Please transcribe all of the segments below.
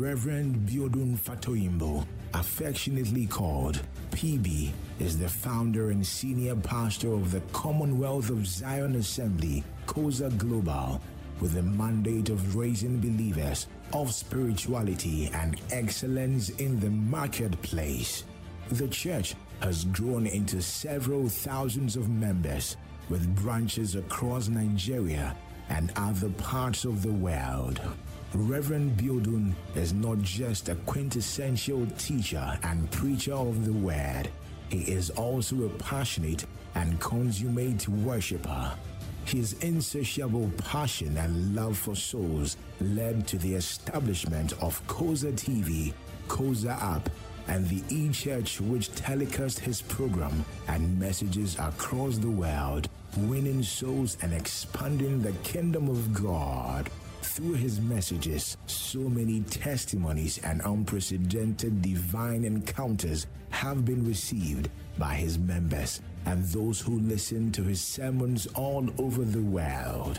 Reverend Biodun Fatoyinbo, affectionately called PB, is the founder and senior pastor of the Commonwealth of Zion Assembly, COZA Global, with the mandate of raising believers of spirituality and excellence in the marketplace. The church has grown into several thousands of members, with branches across Nigeria and other parts of the world. Reverend Biodun is not just a quintessential teacher and preacher of the word, he is also a passionate and consummate worshipper. His insatiable passion and love for souls led to the establishment of COZA TV, COZA App, and the eChurch, which telecasts his program and messages across the world, winning souls and expanding the kingdom of God. Through his messages, so many testimonies and unprecedented divine encounters have been received by his members and those who listen to his sermons all over the world.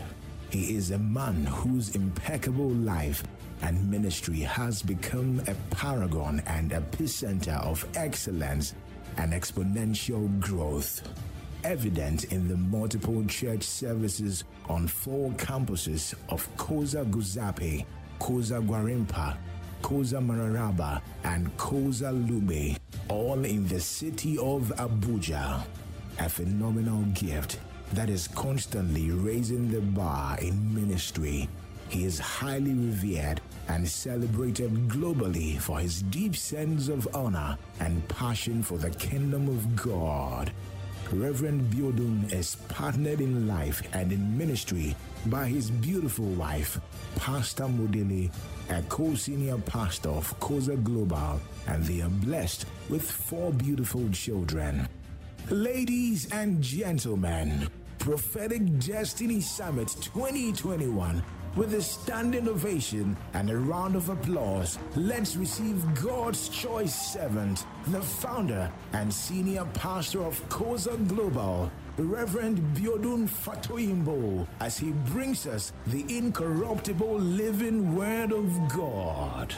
He is a man whose impeccable life and ministry has become a paragon and a epicenter of excellence and exponential growth, evident in the multiple church services on 4 campuses of COZA Guzape, COZA Gwarimpa, COZA Mararaba, and COZA Lume, all in the city of Abuja. A phenomenal gift that is constantly raising the bar in ministry. He is highly revered and celebrated globally for his deep sense of honor and passion for the kingdom of God. Reverend Biodun is partnered in life and in ministry by his beautiful wife, Pastor Modele, a co-senior pastor of COZA Global, and they are blessed with 4 beautiful children. Ladies and gentlemen, Prophetic Destiny Summit 2021, with a standing ovation and a round of applause, let's receive God's choice servant, the founder and senior pastor of COZA Global, Reverend Biodun Fatoyinbo, as he brings us the incorruptible living word of God.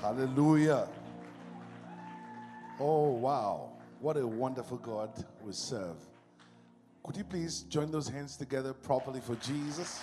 Hallelujah. Oh, wow. What a wonderful God we serve. Could you please join those hands together properly for Jesus?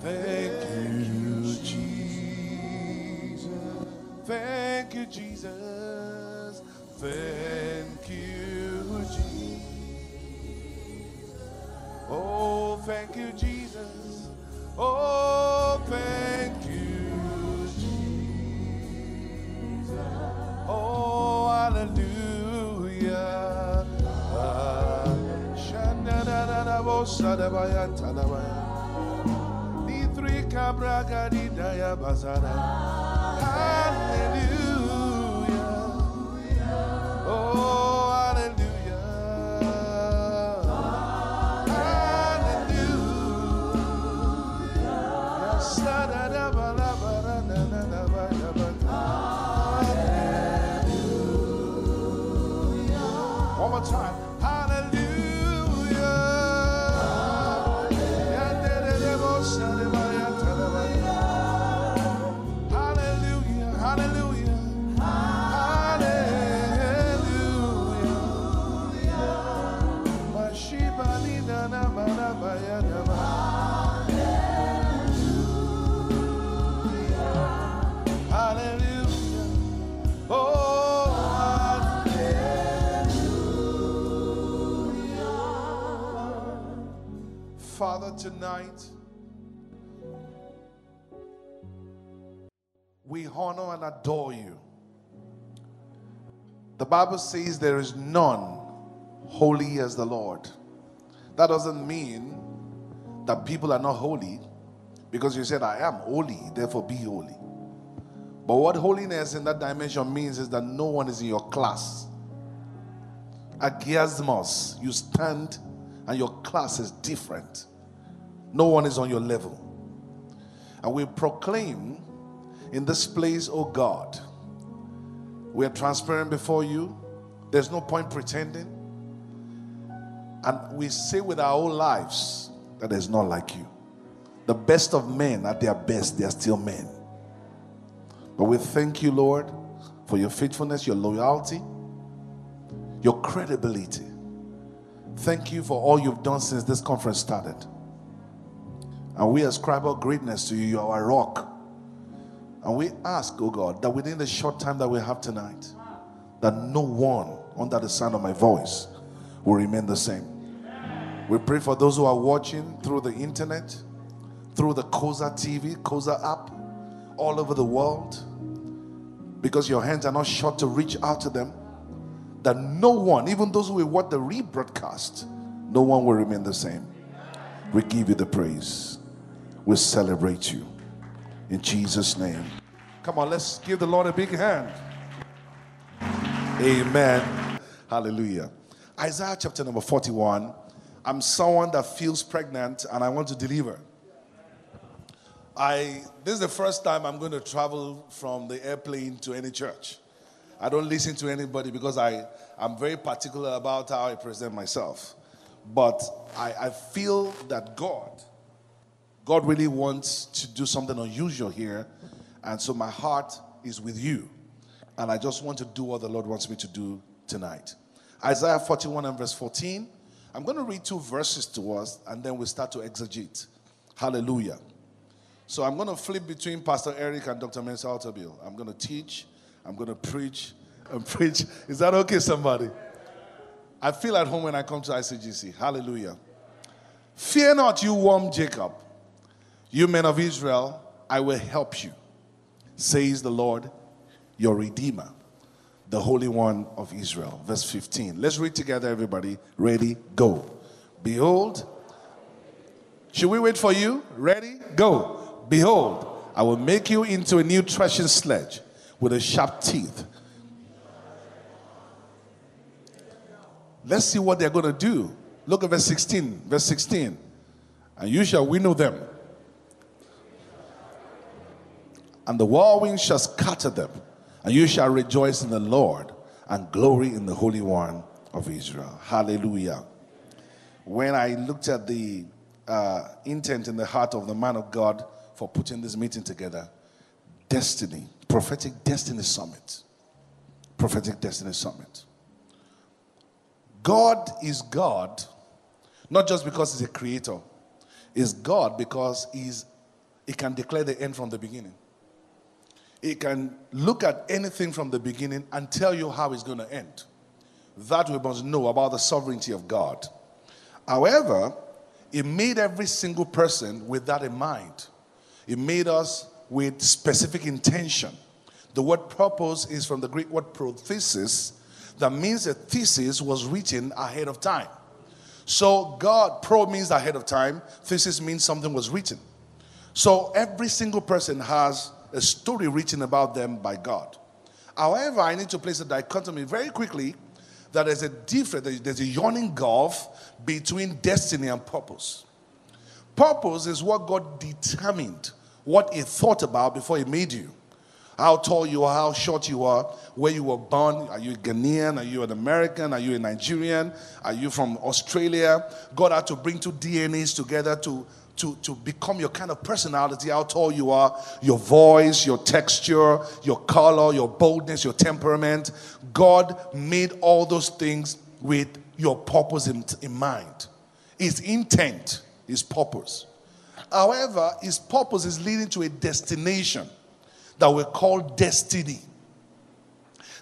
Thank you, Jesus. Thank you, Jesus. Oh, thank you, Jesus. Oh, thank you, Jesus. Oh, hallelujah. Hallelujah. Oh, Father, tonight we honor and adore you. The Bible says there is none holy as the Lord. That doesn't mean that people are not holy, because you said, I am holy, therefore be holy. But what holiness in that dimension means is that no one is in your class. Agiasmos, you stand and your class is different. No one is on your level. And we proclaim in this place, oh God, we are transparent before you. There's no point pretending. And we say with our whole lives that there's not like you. The best of men at their best, they are still men. But we thank you, Lord, for your faithfulness, your loyalty, your credibility. Thank you for all you've done since this conference started. And we ascribe our greatness to you. You are our rock. And we ask, oh God, that within the short time that we have tonight, that no one under the sound of my voice will remain the same. Amen. We pray for those who are watching through the internet, through the COZA TV, COZA App, all over the world, because your hands are not short to reach out to them, that no one, even those who will watch the rebroadcast, no one will remain the same. We give you the praise. We celebrate you. In Jesus' name. Come on, let's give the Lord a big hand. Amen. Hallelujah. Isaiah chapter number 41. I'm someone that feels pregnant and I want to deliver. This is the first time I'm going to travel from the airplane to any church. I don't listen to anybody because I'm very particular about how I present myself. But I feel that God really wants to do something unusual here. And so my heart is with you. And I just want to do what the Lord wants me to do tonight. Isaiah 41 and verse 14. I'm going to read two verses to us and then we'll start to exegete. Hallelujah. So I'm going to flip between Pastor Eric and Dr. Mensa Alterbill. I'm going to teach. I'm going to preach and preach. Is that okay, somebody? I feel at home when I come to ICGC. Hallelujah. Fear not, you warm Jacob. You men of Israel, I will help you, says the Lord, your Redeemer, the Holy One of Israel. Verse 15. Let's read together, everybody. Ready, go. Behold, should we wait for you? Ready, go. Behold, I will make you into a new threshing sledge with a sharp teeth. Let's see what they're going to do. Look at verse 16. Verse 16. And you shall winnow them, and the whirlwind shall scatter them, and you shall rejoice in the Lord and glory in the Holy One of Israel. Hallelujah. When I looked at the intent in the heart of the man of God for putting this meeting together, destiny, prophetic destiny summit, prophetic destiny summit. God is God, not just because he's a creator. He's God because he can declare the end from the beginning. He can look at anything from the beginning and tell you how it's going to end. That we must know about the sovereignty of God. However, he made every single person with that in mind. He made us with specific intention. The word purpose is from the Greek word prothesis. That means a thesis was written ahead of time. So God, pro means ahead of time. Thesis means something was written. So every single person has a story written about them by God. However, I need to place a dichotomy very quickly that there's a difference, there's a yawning gulf between destiny and purpose. Purpose is what God determined, what he thought about before he made you. How tall you are, how short you are, where you were born. Are you Ghanaian? Are you an American? Are you a Nigerian? Are you from Australia? God had to bring two DNAs together to become your kind of personality, how tall you are, your voice, your texture, your color, your boldness, your temperament. God made all those things with your purpose in mind. His intent is purpose. However, his purpose is leading to a destination that we call destiny.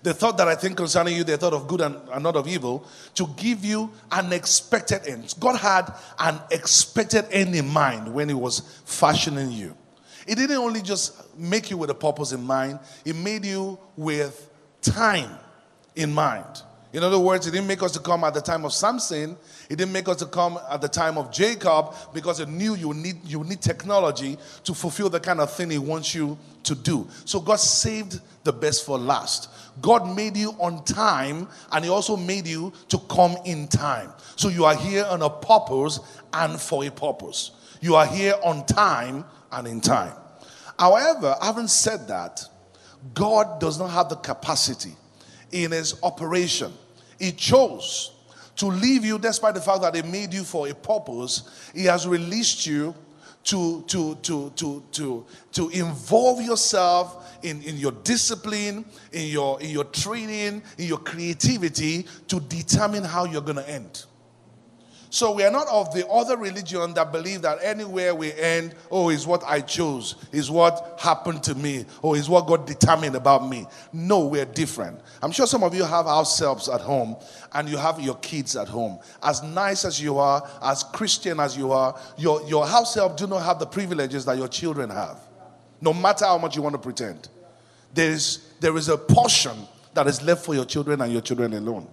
The thought that I think concerning you, the thought of good and not of evil, to give you an expected end. God had an expected end in mind when he was fashioning you. It didn't only just make you with a purpose in mind. It made you with time in mind. In other words, it didn't make us to come at the time of Samson. It didn't make us to come at the time of Jacob, because it knew you need technology to fulfill the kind of thing he wants you to do. So God saved the best for last. God made you on time, and he also made you to come in time. So you are here on a purpose and for a purpose. You are here on time and in time. However, having said that, God does not have the capacity in his operation. He chose to leave you despite the fact that he made you for a purpose. He has released you to involve yourself in your discipline, in your training, in your creativity to determine how you're going to end. So we are not of the other religion that believe that anywhere we end, oh, is what I chose, is what happened to me, or is what God determined about me. No, we're different. I'm sure some of you have yourselves at home, and you have your kids at home. As nice as you are, as Christian as you are, your house help do not have the privileges that your children have, no matter how much you want to pretend. There is a portion that is left for your children and your children alone.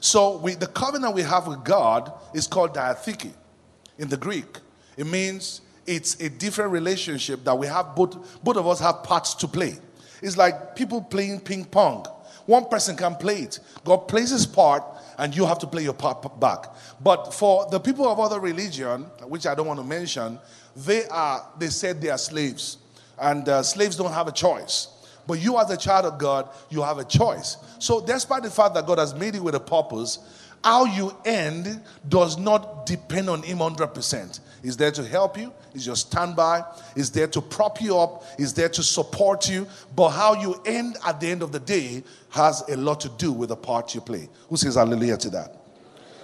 So the covenant we have with God is called diatheke in the Greek. It means it's a different relationship that we have. Both of us have parts to play. It's like people playing ping pong. One person can play it. God plays his part, and you have to play your part back. But for the people of other religion, which I don't want to mention, they said they are slaves. And slaves don't have a choice. But you, as a child of God, you have a choice. So despite the fact that God has made you with a purpose, how you end does not depend on him 100%. He's there to help you. He's your standby. He's there to prop you up. He's there to support you. But how you end at the end of the day has a lot to do with the part you play. Who says hallelujah to that?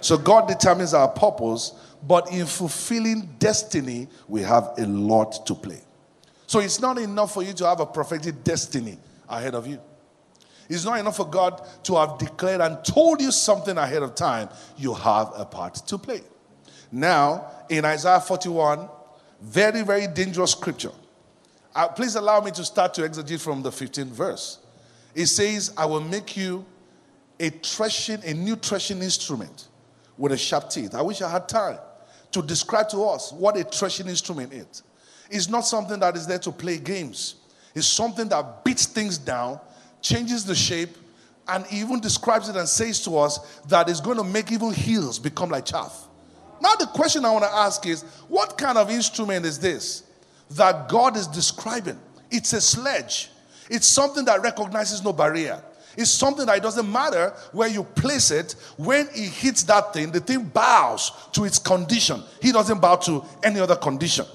So God determines our purpose, but in fulfilling destiny, we have a lot to play. So it's not enough for you to have a prophetic destiny ahead of you. It's not enough for God to have declared and told you something ahead of time. You have a part to play. Now, in Isaiah 41, very, very dangerous scripture. Please allow me to start to exegete from the 15th verse. It says, I will make you a new threshing instrument with a sharp teeth. I wish I had time to describe to us what a threshing instrument is. It's not something that is there to play games. It's something that beats things down, changes the shape, and even describes it and says to us that it's going to make even heels become like chaff. Now the question I want to ask is, what kind of instrument is this that God is describing? It's a sledge. It's something that recognizes no barrier. It's something that it doesn't matter where you place it. When it hits that thing, the thing bows to its condition. He doesn't bow to any other condition.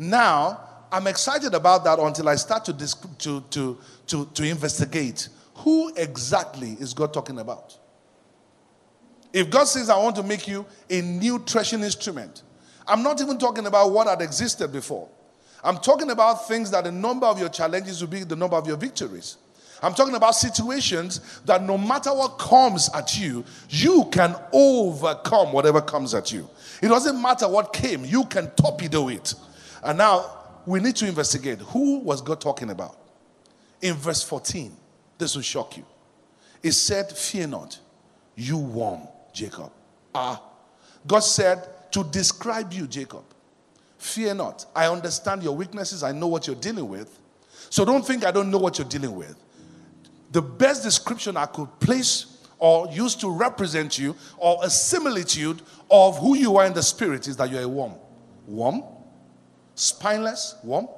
Now, I'm excited about that until I start to investigate who exactly is God talking about. If God says, I want to make you a new threshing instrument, I'm not even talking about what had existed before. I'm talking about things that the number of your challenges will be the number of your victories. I'm talking about situations that no matter what comes at you, you can overcome whatever comes at you. It doesn't matter what came, you can torpedo it. And now we need to investigate, who was God talking about? In verse 14, this will shock you. It said, fear not, you worm, Jacob. God said to describe you, Jacob. Fear not. I understand your weaknesses. I know what you're dealing with. So don't think I don't know what you're dealing with. The best description I could place or use to represent you or a similitude of who you are in the spirit is that you're a worm. Worm? Spineless worm,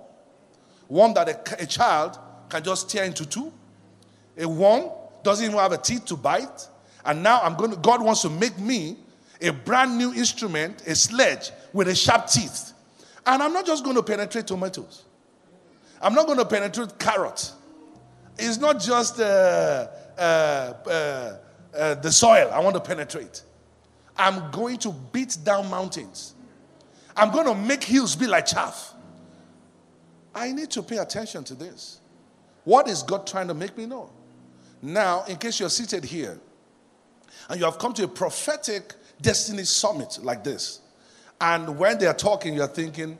worm that a child can just tear into two. A worm doesn't even have a teeth to bite. And now God wants to make me a brand new instrument, a sledge with a sharp teeth. And I'm not just going to penetrate tomatoes. I'm not going to penetrate carrots. It's not just the soil I want to penetrate. I'm going to beat down mountains. I'm going to make hills be like chaff. I need to pay attention to this. What is God trying to make me know? Now, in case you're seated here and you have come to a prophetic destiny summit like this, and when they are talking, you're thinking,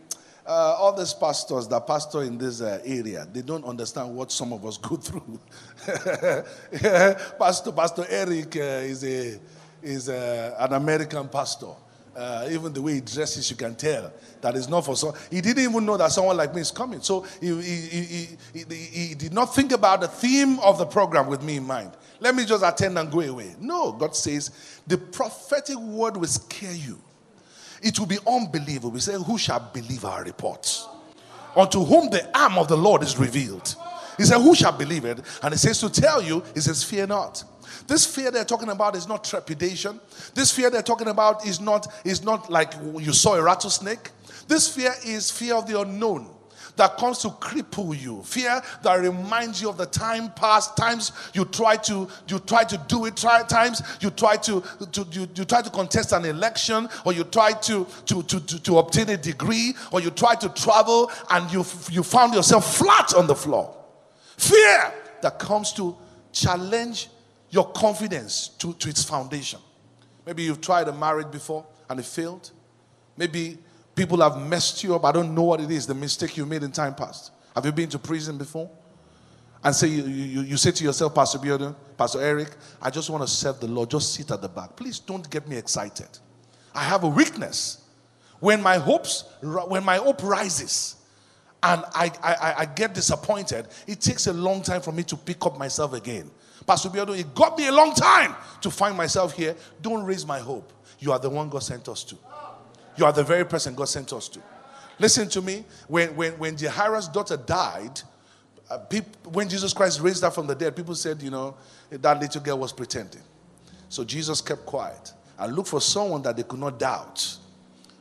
all these pastors that pastor in this area, they don't understand what some of us go through. Pastor Eric is an American pastor. Even the way he dresses, you can tell that it's not for some. He didn't even know that someone like me is coming. So he did not think about the theme of the program with me in mind. Let me just attend and go away. No, God says the prophetic word will scare you. It will be unbelievable. We say, who shall believe our reports? Unto whom the arm of the Lord is revealed. He said, who shall believe it? And he says to tell you, he says, fear not. This fear they're talking about is not trepidation. This fear they're talking about is not like you saw a rattlesnake. This fear is fear of the unknown that comes to cripple you. Fear that reminds you of the time past, times you try to contest an election, or you try to obtain a degree, or you try to travel and you found yourself flat on the floor. Fear that comes to challenge your confidence to its foundation. Maybe you've tried a marriage before and it failed. Maybe people have messed you up. I don't know what it is, the mistake you made in time past. Have you been to prison before? And say, you say to yourself, Pastor Biodun, Pastor Eric, I just want to serve the Lord. Just sit at the back. Please don't get me excited. I have a weakness. When my hope rises and I get disappointed, it takes a long time for me to pick up myself again. Pastor Biodun, it got me a long time to find myself here. Don't raise my hope. You are the one God sent us to. You are the very person God sent us to. Listen to me. When Jairus' daughter died, when Jesus Christ raised her from the dead, people said, you know, that little girl was pretending. So Jesus kept quiet and looked for someone that they could not doubt.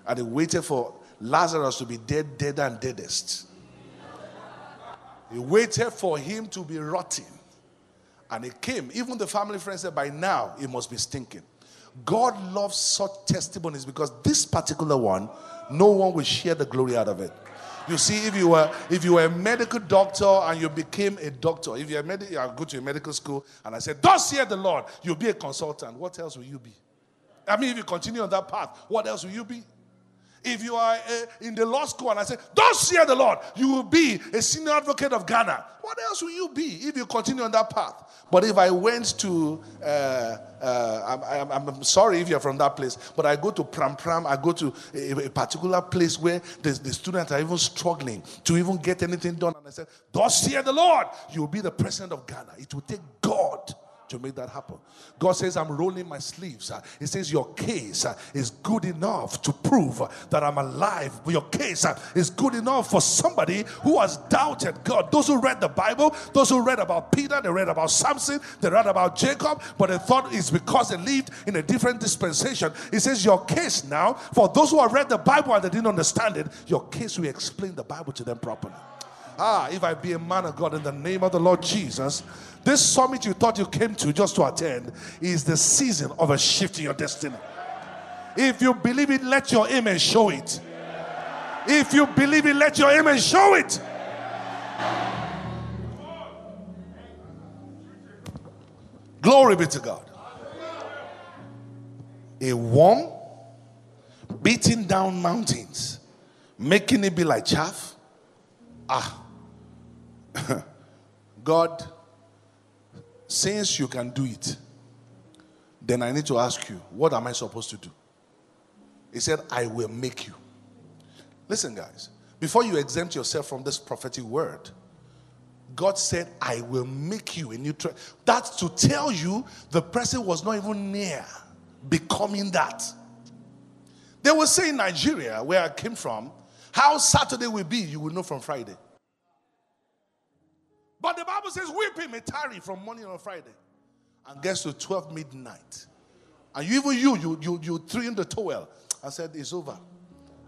And they waited for Lazarus to be dead, dead and deadest. He waited for him to be rotting. And it came. Even the family friends said, by now, it must be stinking. God loves such testimonies, because this particular one, no one will share the glory out of it. You see, if you were a medical doctor and you became a doctor, if you're go to a medical school and I said, thus hear the Lord, you'll be a consultant. What else will you be? I mean, if you continue on that path, what else will you be? If you are in the law school and I say, thus hear the Lord, you will be a senior advocate of Ghana. What else will you be if you continue on that path? But if I went to, I'm sorry if you're from that place, but I go to Pram, I go to a particular place where the students are even struggling to even get anything done. And I said, thus hear the Lord, you will be the president of Ghana. It will take God to make that happen. God says, I'm rolling my sleeves. He says, your case is good enough to prove that I'm alive. Your case is good enough for somebody who has doubted God. Those who read the Bible, those who read about Peter, they read about Samson, they read about Jacob, but they thought it's because they lived in a different dispensation. He says, your case now, for those who have read the Bible and they didn't understand it, your case will explain the Bible to them properly. If I be a man of God, in the name of the Lord Jesus, this summit you thought you came to just to attend is the season of a shift in your destiny. If you believe it, let your image show it. If you believe it, let your image show it. Glory be to God. A worm beating down mountains, making it be like chaff. God, since you can do it, then I need to ask you, what am I supposed to do? He said, I will make you. Listen, guys, before you exempt yourself from this prophetic word, God said, I will make you a new treasure. That's to tell you the person was not even near becoming that. They will say in Nigeria, where I came from, how Saturday will be, you will know from Friday. But the Bible says, weeping may tarry from morning on Friday. And gets to 12 midnight. And even you threw in the towel. I said, it's over.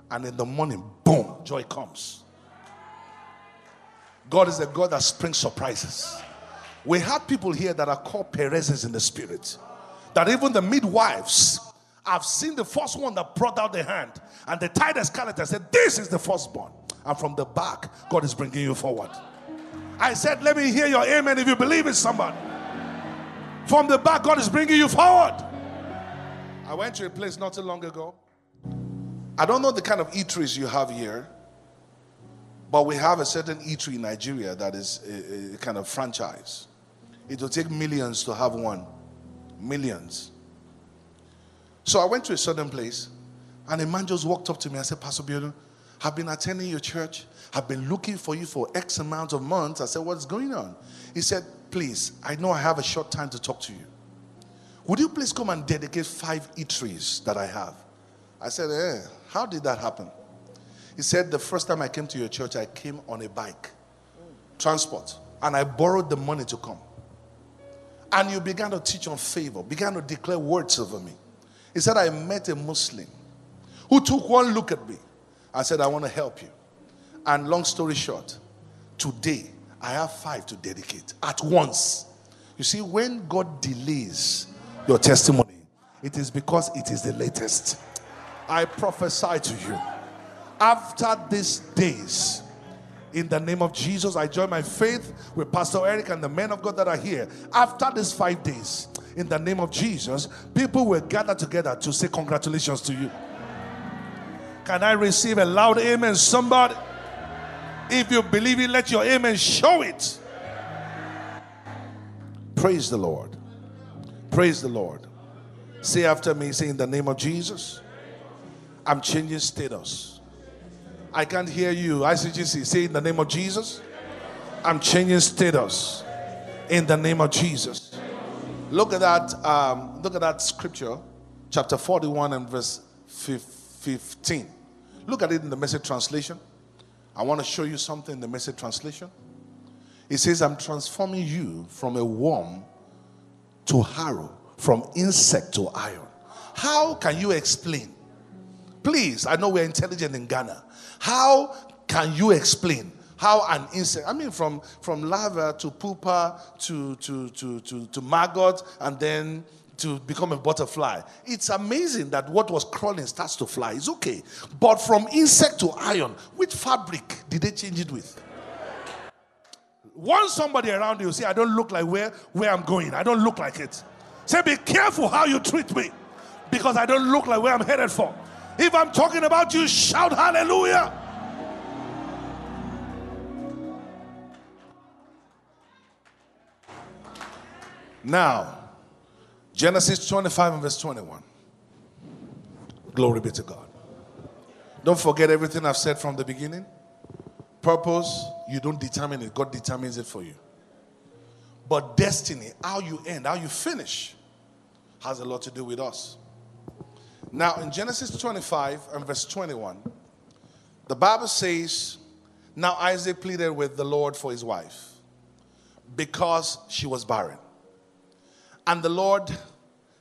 And in the morning, boom, joy comes. God is the God that brings surprises. We have people here that are called Perezes in the spirit. That even the midwives, I've seen the first one that brought out the hand. And they tied the scarlet and said, this is the firstborn. And from the back, God is bringing you forward. I said, let me hear your amen if you believe it, somebody. From the back, God is bringing you forward. I went to a place not too long ago. I don't know the kind of eateries you have here. But we have a certain eatery in Nigeria that is a kind of franchise. It will take millions to have one. Millions. So I went to a certain place, and a man just walked up to me and said, Pastor Biodun, I've been attending your church. I've been looking for you for X amount of months. I said, what's going on? He said, please, I know I have a short time to talk to you. Would you please come and dedicate 5 eateries that I have? I said, how did that happen? He said, the first time I came to your church, I came on a bike, transport, and I borrowed the money to come. And you began to teach on favor, began to declare words over me. He said, I met a Muslim who took one look at me and said, I want to help you. And long story short, today I have 5 to dedicate at once. You see, when God delays your testimony, it is because it is the latest. I prophesy to you, after these days, in the name of Jesus, I join my faith with Pastor Eric and the men of God that are here. After these 5 days, in the name of Jesus, people will gather together to say congratulations to you. Can I receive a loud amen, somebody? If you believe it, let your amen show it. Praise the Lord. Praise the Lord. Say after me, say, in the name of Jesus, I'm changing status. I can't hear you. ICGC, say, in the name of Jesus, I'm changing status. In the name of Jesus. Look at that. Look at that scripture, chapter 41 and verse 15. Look at it in the Message translation. I want to show you something in the Message translation. It says, I'm transforming you from a worm to harrow, from insect to iron. How can you explain? Please, I know we're intelligent in Ghana. How can you explain how an insect, I mean from lava to pupa to maggot and then to become a butterfly. It's amazing that what was crawling starts to fly. It's okay. But from insect to iron, which fabric did they change it with? Once somebody around you say, I don't look like where I'm going. I don't look like it. Say, be careful how you treat me because I don't look like where I'm headed for. If I'm talking about you, shout hallelujah. Now, Genesis 25 and verse 21. Glory be to God. Don't forget everything I've said from the beginning. Purpose, you don't determine it. God determines it for you. But destiny, how you end, how you finish, has a lot to do with us. Now, in Genesis 25 and verse 21, the Bible says, now Isaac pleaded with the Lord for his wife because she was barren. And the Lord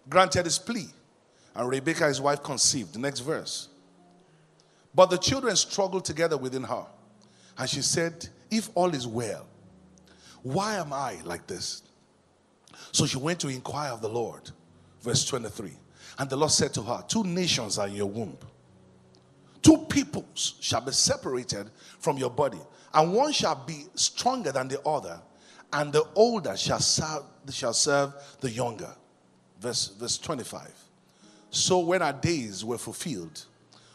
granted his plea, and Rebekah, his wife, conceived. The next verse. But the children struggled together within her, and she said, if all is well, why am I like this? So she went to inquire of the Lord. Verse 23. And the Lord said to her, 2 nations are in your womb. 2 peoples shall be separated from your body. And one shall be stronger than the other. And the older shall serve the younger. Verse 25. So when her days were fulfilled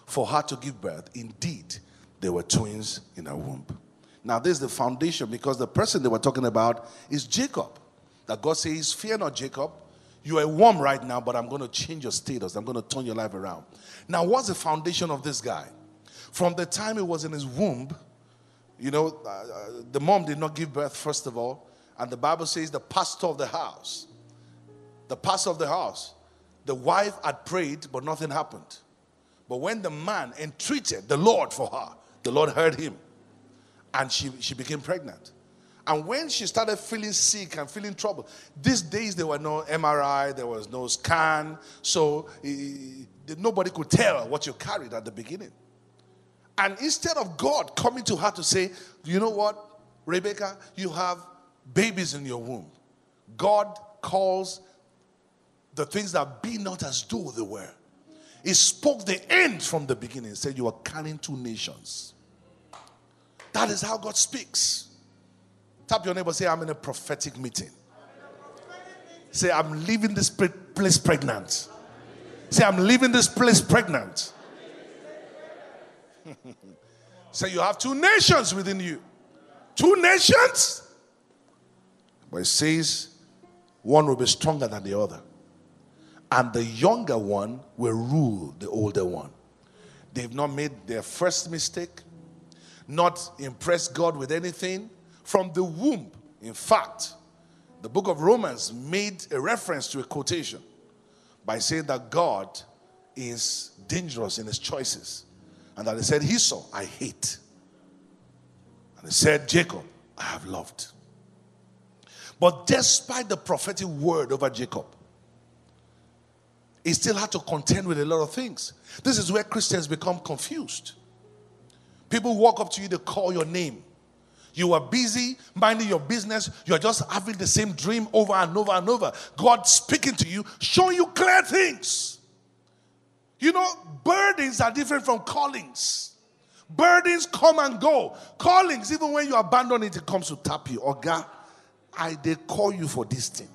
for her to give birth, indeed, there were twins in her womb. Now this is the foundation because the person they were talking about is Jacob. That God says, fear not, Jacob. You are a worm right now, but I'm going to change your status. I'm going to turn your life around. Now, what's the foundation of this guy? From the time he was in his womb, you know, the mom did not give birth, first of all. And the Bible says the pastor of the house, the wife had prayed, but nothing happened. But when the man entreated the Lord for her, the Lord heard him. And she became pregnant. And when she started feeling sick and feeling trouble, these days there were no MRI, there was no scan. So nobody could tell what you carried at the beginning. And instead of God coming to her to say, you know what, Rebekah, you have babies in your womb. God calls the things that be not as though they were. He spoke the end from the beginning. He said, you are carrying 2 nations. That is how God speaks. Tap your neighbor, say, I'm in a prophetic meeting. Say, I'm leaving this place pregnant. Say, I'm leaving this place pregnant. So you have two nations within you. Two nations? But it says one will be stronger than the other. And the younger one will rule the older one. They've not made their first mistake, not impressed God with anything from the womb. In fact, the book of Romans made a reference to a quotation by saying that God is dangerous in his choices. And that he said, Esau, I hate. And he said, Jacob, I have loved. But despite the prophetic word over Jacob, he still had to contend with a lot of things. This is where Christians become confused. People walk up to you, they call your name. You are busy minding your business. You're just having the same dream over and over and over. God speaking to you, showing you clear things. You know, burdens are different from callings. Burdens come and go. Callings, even when you abandon it, it comes to tap you. Or God, they call you for this thing.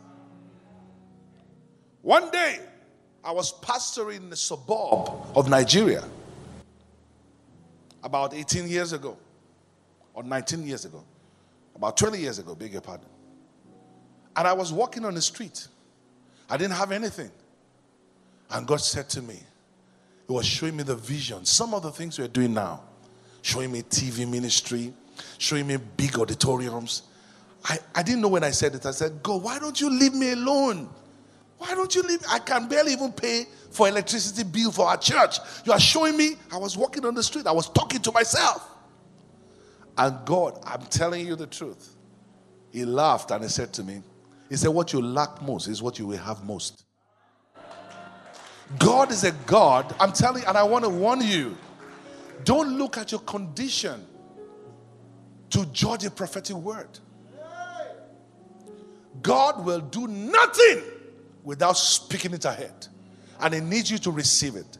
One day, I was pastoring in the suburb of Nigeria about 18 years ago, or 19 years ago, about 20 years ago, beg your pardon. And I was walking on the street. I didn't have anything. And God said to me, he was showing me the vision, some of the things we're doing now, showing me TV ministry, showing me big auditoriums. I didn't know when I said it. I said, God, why don't you leave me alone? Why don't you leave? I can barely even pay for electricity bill for our church. You are showing me. I was walking on the street. I was talking to myself. And God, I'm telling you the truth. He laughed and he said to me, he said, what you lack most is what you will have most. God is a God. I'm telling you, and I want to warn you, don't look at your condition to judge a prophetic word. God will do nothing without speaking it ahead. And it needs you to receive it.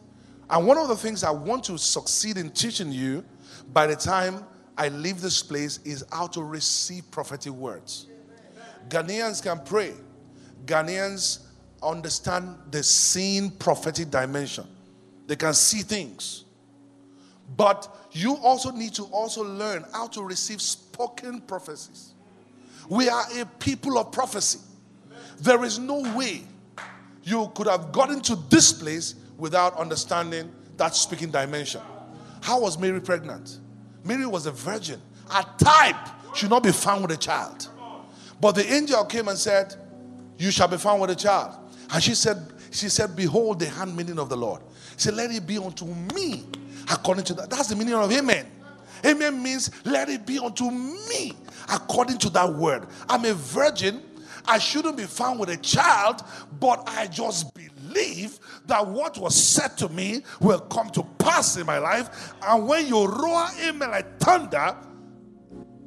And one of the things I want to succeed in teaching you by the time I leave this place is how to receive prophetic words. Ghanaians can pray. Ghanaians understand the seen prophetic dimension. They can see things. But you also need to also learn how to receive spoken prophecies. We are a people of prophecy. There is no way you could have gotten to this place without understanding that speaking dimension. How was Mary pregnant? Mary was a virgin. A type should not be found with a child. But the angel came and said, you shall be found with a child. And she said, behold the handmaiden of the Lord. She said, let it be unto me according to that. That's the meaning of amen. Amen means let it be unto me according to that word. I'm a virgin. I shouldn't be found with a child, but I just believe that what was said to me will come to pass in my life. And when you roar amen like thunder,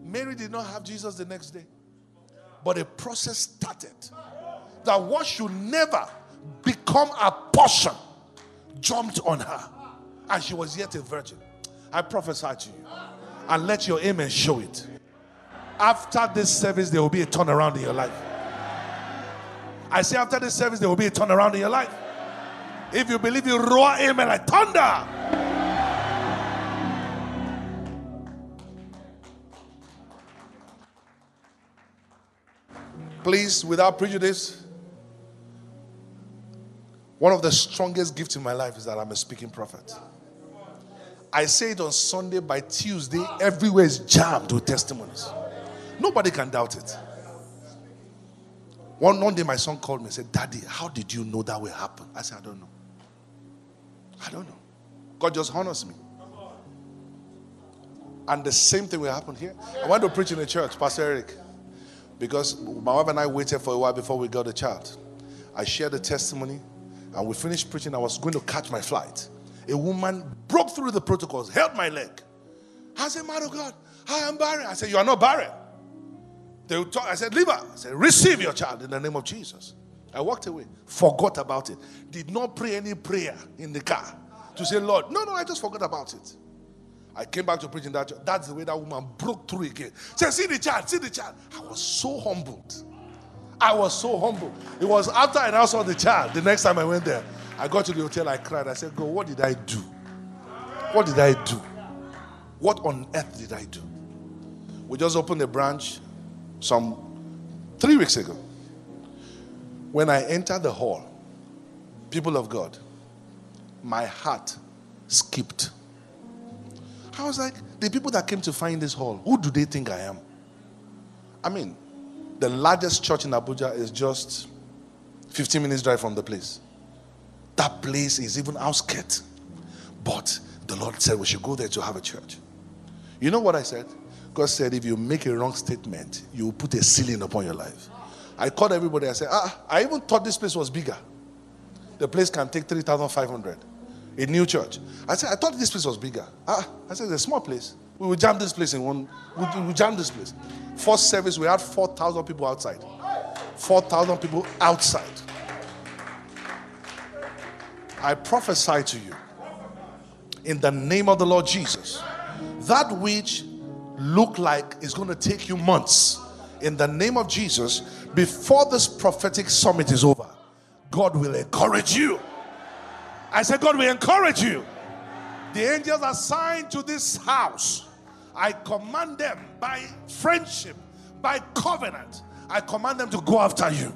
Mary did not have Jesus the next day. But a process started that what should never become a portion jumped on her. And she was yet a virgin. I prophesy to you. And let your amen show it. After this service, there will be a turnaround in your life. I say after this service, there will be a turnaround in your life. If you believe, you roar amen like thunder. Please, without prejudice, one of the strongest gifts in my life is that I'm a speaking prophet. I say it on Sunday. By Tuesday, everywhere is jammed with testimonies. Nobody can doubt it. One day my son called me and said, Daddy, how did you know that will happen? I said, I don't know. God just honors me. And the same thing will happen here. I went to preach in the church, Pastor Eric, because my wife and I waited for a while before we got a child. I shared the testimony and we finished preaching. I was going to catch my flight. A woman broke through the protocols, held my leg. I said, man of God, I am barren. I said, you are not barren. I said, leave her. I said, receive your child in the name of Jesus. I walked away, forgot about it. Did not pray any prayer in the car to say, Lord, no, I just forgot about it. I came back to preaching that church. That's the way that woman broke through again. She said, see the child. I was so humbled. It was after I now saw the child, the next time I went there, I got to the hotel, I cried. I said, God, what did I do? What on earth did I do? We just opened a branch some 3 weeks ago. When I entered the hall, people of God, my heart skipped. I was like, the people that came to find this hall, who do they think I am? I mean, the largest church in Abuja is just 15 minutes drive from the place. That place is even outskirts. But the Lord said we should go there to have a church. You know what I said? God said, if you make a wrong statement, you will put a ceiling upon your life. I called everybody. I said, I even thought this place was bigger. The place can take 3,500. A new church. I said, I thought this place was bigger. I said, it's a small place. We will jam this place in one. We'll jam this place. First service, we had 4,000 people outside. 4,000 people outside. I prophesy to you, in the name of the Lord Jesus, that which looked like is going to take you months, in the name of Jesus, before this prophetic summit is over, God will encourage you. I said, God will encourage you. The angels assigned to this house, I command them by friendship, by covenant, I command them to go after you.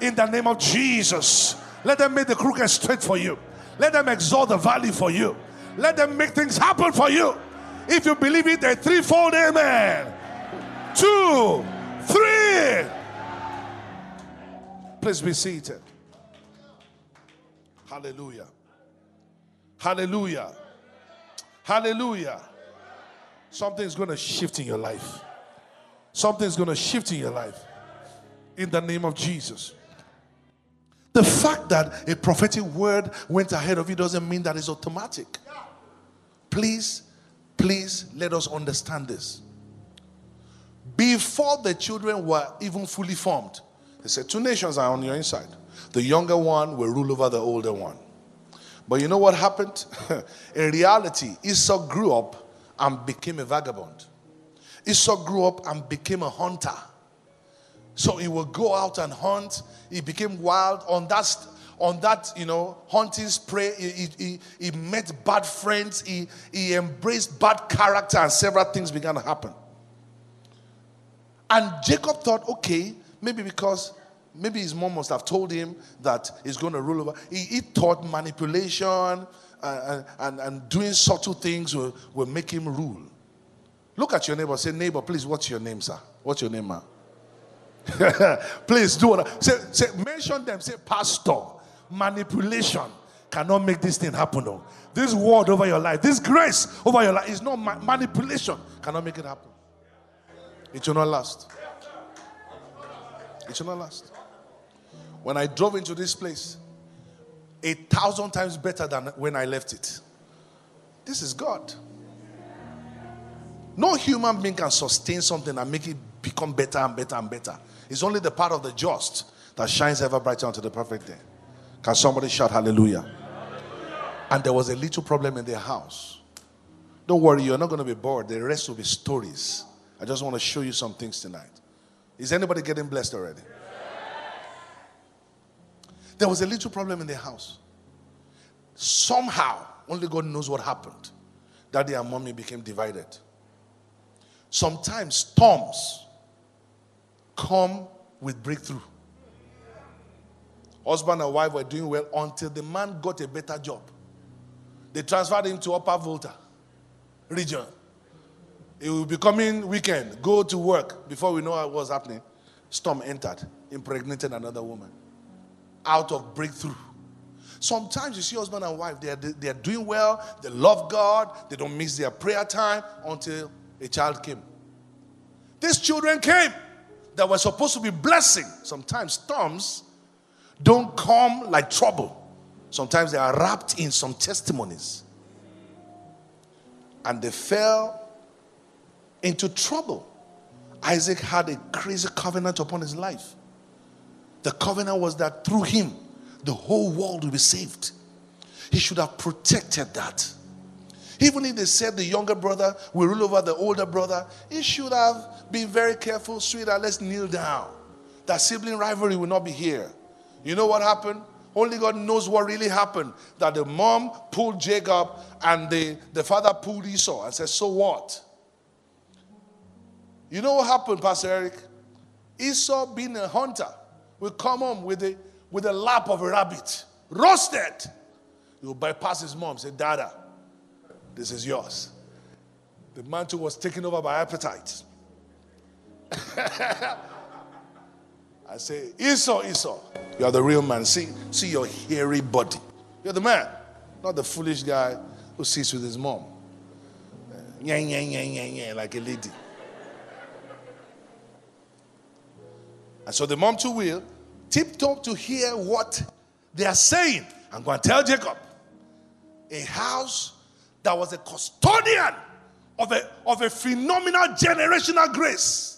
In the name of Jesus, let them make the crooked straight for you. Let them exalt the valley for you. Let them make things happen for you. If you believe it, a threefold amen. 2, 3. Please be seated. Hallelujah. Hallelujah. Hallelujah. Something's going to shift in your life. Something's going to shift in your life. In the name of Jesus. The fact that a prophetic word went ahead of you doesn't mean that it's automatic. Please let us understand this. Before the children were even fully formed, he said, 2 nations are on your inside. The younger one will rule over the older one. But you know what happened? In reality, Esau grew up and became a vagabond. Esau grew up and became a hunter. So he would go out and hunt. He became wild. On that, hunting spree, he met bad friends. He embraced bad character, and several things began to happen. And Jacob thought, okay, maybe his mom must have told him that he's going to rule over. He thought manipulation and doing subtle things will make him rule. Look at your neighbor. Say, neighbor, please, what's your name, sir? What's your name, ma? Please do what I say. Mention them. Say, pastor, manipulation cannot make this thing happen. No. This word over your life, this grace over your life, is not manipulation. Cannot make it happen. It will not last. It will not last. When I drove into this place, 1,000 times better than when I left it. This is God. No human being can sustain something and make it become better and better and better. It's only the part of the just that shines ever brighter unto the perfect day. Can somebody shout hallelujah? Hallelujah. And there was a little problem in their house. Don't worry, you're not going to be bored. The rest will be stories. I just want to show you some things tonight. Is anybody getting blessed already? Yes. There was a little problem in their house. Somehow, only God knows what happened. Daddy and mommy became divided. Sometimes storms come with breakthrough. Husband and wife were doing well until the man got a better job. They transferred him to Upper Volta region. It will be coming weekend. Go to work. Before we know what was happening, storm entered, impregnated another woman. Out of breakthrough. Sometimes you see husband and wife, they are doing well, they love God, they don't miss their prayer time until a child came. These children came that were supposed to be blessing. Sometimes storms don't come like trouble. Sometimes they are wrapped in some testimonies. And they fell into trouble. Isaac had a crazy covenant upon his life. The covenant was that through him, the whole world will be saved. He should have protected that. Even if they said the younger brother will rule over the older brother, he should have been very careful. Sweetheart, let's kneel down. That sibling rivalry will not be here. You know what happened? Only God knows what really happened. That the mom pulled Jacob and the father pulled Esau and said, so what? You know what happened, Pastor Eric? Esau, being a hunter, will come home with a lap of a rabbit. Roasted. He will bypass his mom, say, Dada, this is yours. The mantle was taken over by appetite. I say, Esau, you are the real man. See your hairy body. You're the man, not the foolish guy who sits with his mom. Like a lady. And so the mom too will tiptoe to hear what they are saying. I'm going to tell Jacob, a house that was a custodian of a phenomenal generational grace.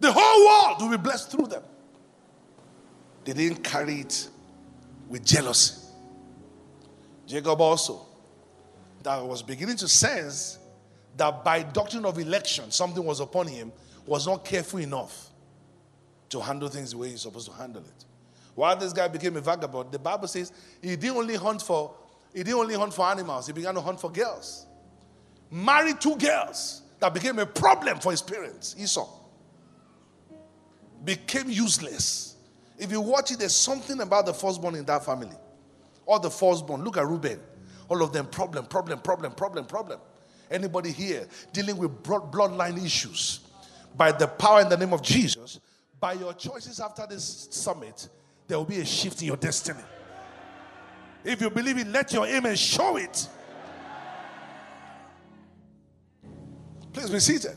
The whole world will be blessed through them. They didn't carry it with jealousy. Jacob also, that was beginning to sense that by doctrine of election, something was upon him, was not careful enough to handle things the way he's supposed to handle it. While this guy became a vagabond, the Bible says he didn't only hunt for animals, he began to hunt for girls. Married two girls that became a problem for his parents. Esau became useless. If you watch it, there's something about the firstborn in that family. Or the firstborn. Look at Reuben. All of them problem. Anybody here dealing with bloodline issues? By the power in the name of Jesus, by your choices after this summit, there will be a shift in your destiny. If you believe it, let your image show it. Please be seated.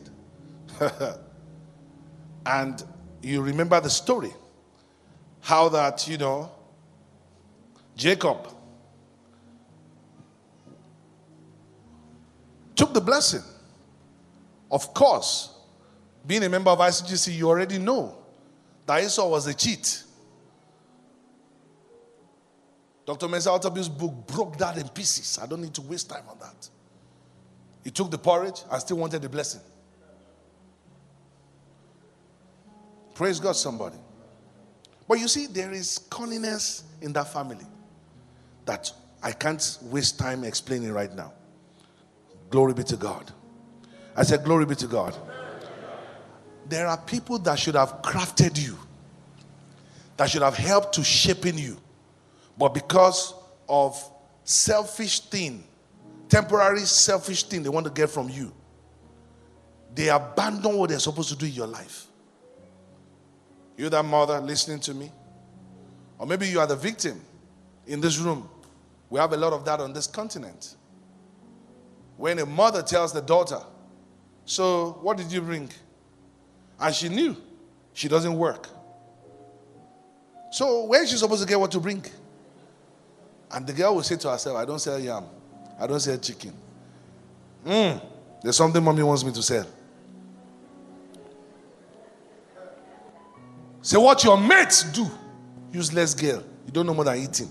And you remember the story. How that, Jacob took the blessing. Of course, being a member of ICGC, you already know that Esau was a cheat. Dr. Mensa Alterbill's book broke that in pieces. I don't need to waste time on that. He took the porridge and still wanted the blessing. Praise God, somebody. But you see, there is cunningness in that family that I can't waste time explaining right now. Glory be to God. I said, glory be to God. There are people that should have crafted you, that should have helped to shape in you, but because of temporary selfish thing they want to get from you, they abandon what they're supposed to do in your life. You, that mother listening to me, or maybe you are the victim in this room. We have a lot of that on this continent. When a mother tells the daughter, so what did you bring? And she knew she doesn't work. So where is she supposed to get what to bring? And the girl will say to herself, I don't sell yam. I don't sell chicken. There's something mommy wants me to sell. Say what your mates do. Useless girl. You don't know more than eating.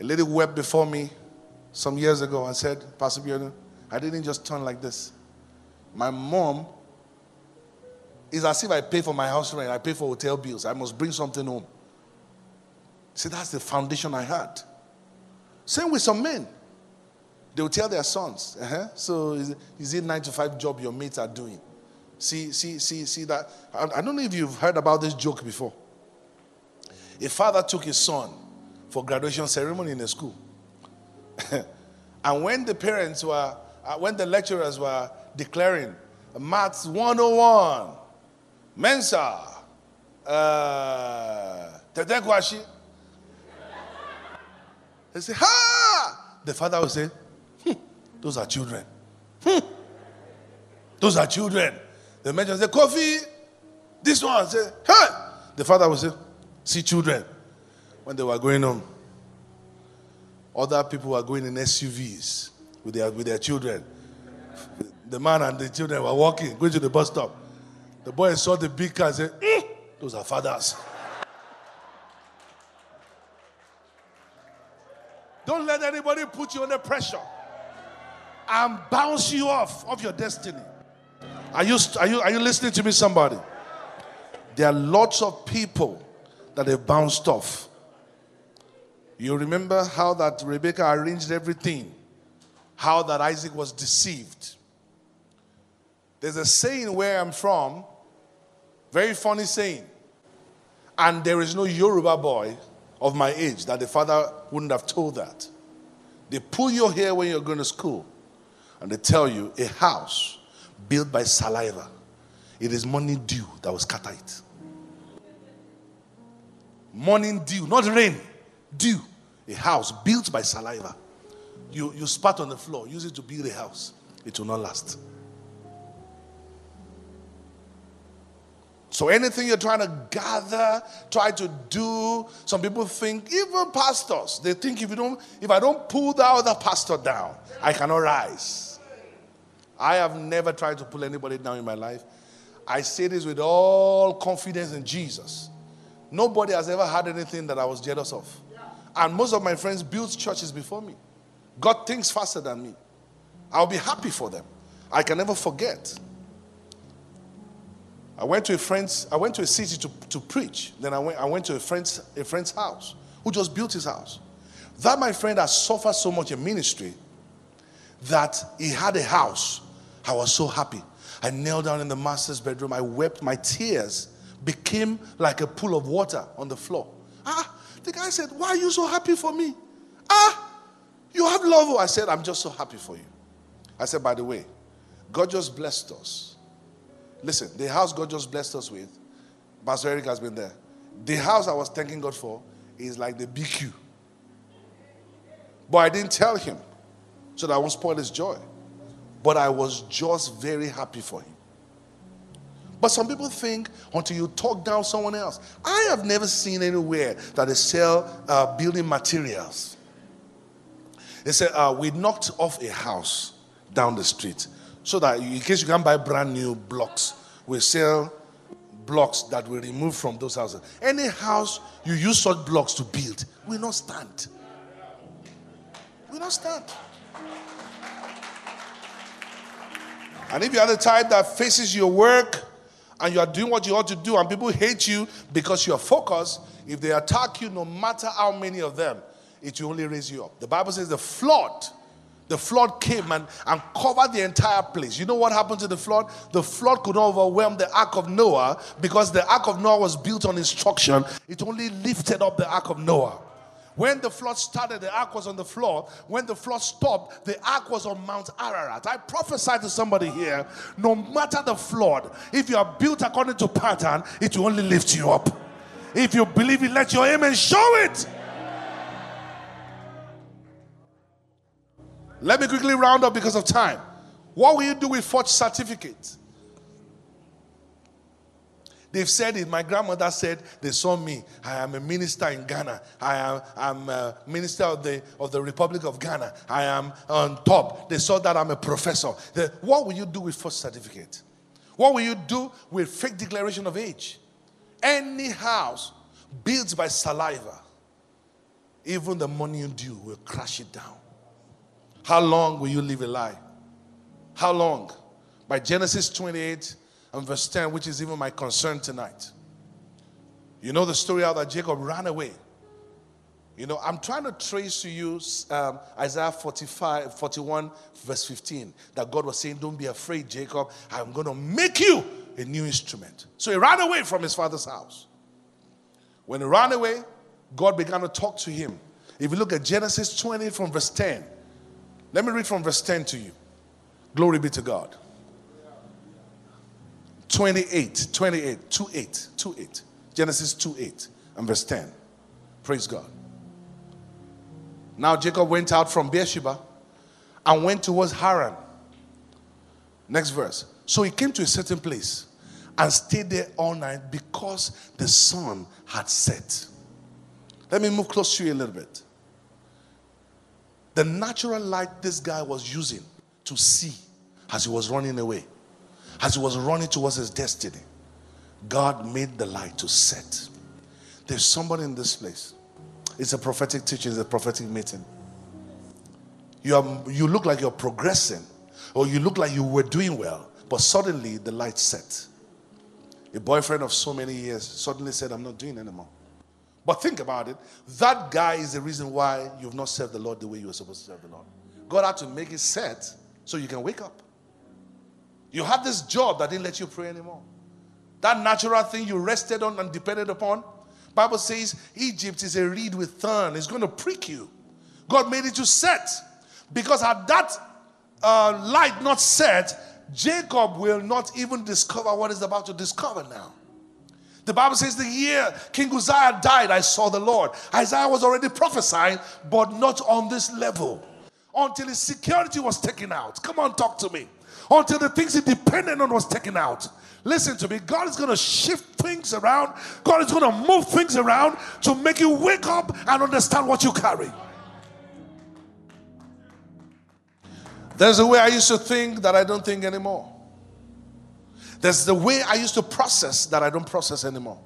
A lady wept before me some years ago and said, Pastor Biodun, I didn't just turn like this. My mom, is as if I pay for my house rent, I pay for hotel bills. I must bring something home. See, that's the foundation I had. Same with some men. They will tell their sons, so is it 9-to-5 job your mates are doing? See that. I don't know if you've heard about this joke before. A father took his son for graduation ceremony in a school. And when the lecturers were declaring Maths 101, Mensa, Tetekwashi, they say, ha! The father will say, those are children. Those are children. The mentor will say, Kofi, this one. Say, ha! The father will say, see children. When they were going home, other people were going in SUVs with their children. The man and the children were walking, going to the bus stop. The boy saw the big car and said, those are fathers. Don't let anybody put you under pressure and bounce you off of your destiny. Are you listening to me, somebody? There are lots of people that have bounced off. You remember how that Rebekah arranged everything, how that Isaac was deceived. There's a saying where I'm from, very funny saying, and there is no Yoruba boy of my age that the father wouldn't have told that. They pull your hair when you're going to school, and they tell you a house built by saliva, it is money dew that will scatter it. Morning dew, not rain, dew. A house built by saliva. You spat on the floor, use it to build a house. It will not last. So anything you're trying to gather, try to do, some people think, even pastors, they think if I don't pull the other pastor down, I cannot rise. I have never tried to pull anybody down in my life. I say this with all confidence in Jesus. Nobody has ever had anything that I was jealous of. And most of my friends built churches before me. God thinks faster than me. I'll be happy for them. I can never forget. I went to a city to preach. Then I went to a friend's house who just built his house. That my friend has suffered so much in ministry that he had a house. I was so happy. I knelt down in the master's bedroom. I wept. My tears became like a pool of water on the floor. The guy said, "Why are you so happy for me? You have love." I said, "I'm just so happy for you." I said, "By the way, God just blessed us." Listen, the house God just blessed us with, Pastor Eric has been there. The house I was thanking God for is like the BQ. But I didn't tell him so that I won't spoil his joy. But I was just very happy for him. But some people think until you talk down someone else. I have never seen anywhere that they sell building materials. They say, we knocked off a house down the street. So that in case you can buy brand new blocks, we sell blocks that we remove from those houses. Any house you use such blocks to build will not stand. Will not stand. And if you are the type that faces your work and you are doing what you ought to do and people hate you because you are focused, if they attack you, no matter how many of them, it will only raise you up. The Bible says the flood came and covered the entire place. You know what happened to the flood? The flood could not overwhelm the Ark of Noah because the Ark of Noah was built on instruction. It only lifted up the Ark of Noah. When the flood started, the Ark was on the floor. When the flood stopped, the Ark was on Mount Ararat. I prophesy to somebody here, no matter the flood, if you are built according to pattern, it will only lift you up. If you believe it, let your amen show it. Let me quickly round up because of time. What will you do with forged certificates? They've said it. My grandmother said they saw me. I am a minister in Ghana. I'm a minister of the Republic of Ghana. I am on top. They saw that I'm a professor. What will you do with forged certificate? What will you do with fake declaration of age? Any house built by saliva, even the money you do will crash it down. How long will you live a lie? How long? By Genesis 28 and verse 10, which is even my concern tonight. You know the story how that Jacob ran away. You know, I'm trying to trace to you Isaiah 41 verse 15, that God was saying, "Don't be afraid, Jacob. I'm going to make you a new instrument." So he ran away from his father's house. When he ran away, God began to talk to him. If you look at Genesis 20 from verse 10, let me read from verse 10 to you. Glory be to God. 28. Genesis 28 and verse 10. Praise God. Now Jacob went out from Beersheba and went towards Haran. Next verse. So he came to a certain place and stayed there all night because the sun had set. Let me move close to you a little bit. The natural light this guy was using to see as he was running away, as he was running towards his destiny, God made the light to set. There's somebody in this place. It's a prophetic teaching. It's a prophetic meeting. You look like you're progressing, or you look like you were doing well, but suddenly the light set. A boyfriend of so many years suddenly said, I'm not doing anymore. But think about it. That guy is the reason why you've not served the Lord the way you were supposed to serve the Lord. God had to make it set so you can wake up. You had this job that didn't let you pray anymore. That natural thing you rested on and depended upon. Bible says Egypt is a reed with thorn. It's going to prick you. God made it to set. Because had that light not set, Jacob will not even discover what he's about to discover now. The Bible says the year King Uzziah died, I saw the Lord. Isaiah was already prophesying, but not on this level. Until his security was taken out. Come on, talk to me. Until the things he depended on was taken out. Listen to me. God is going to shift things around. God is going to move things around to make you wake up and understand what you carry. There's a way I used to think that I don't think anymore. There's the way I used to process that I don't process anymore.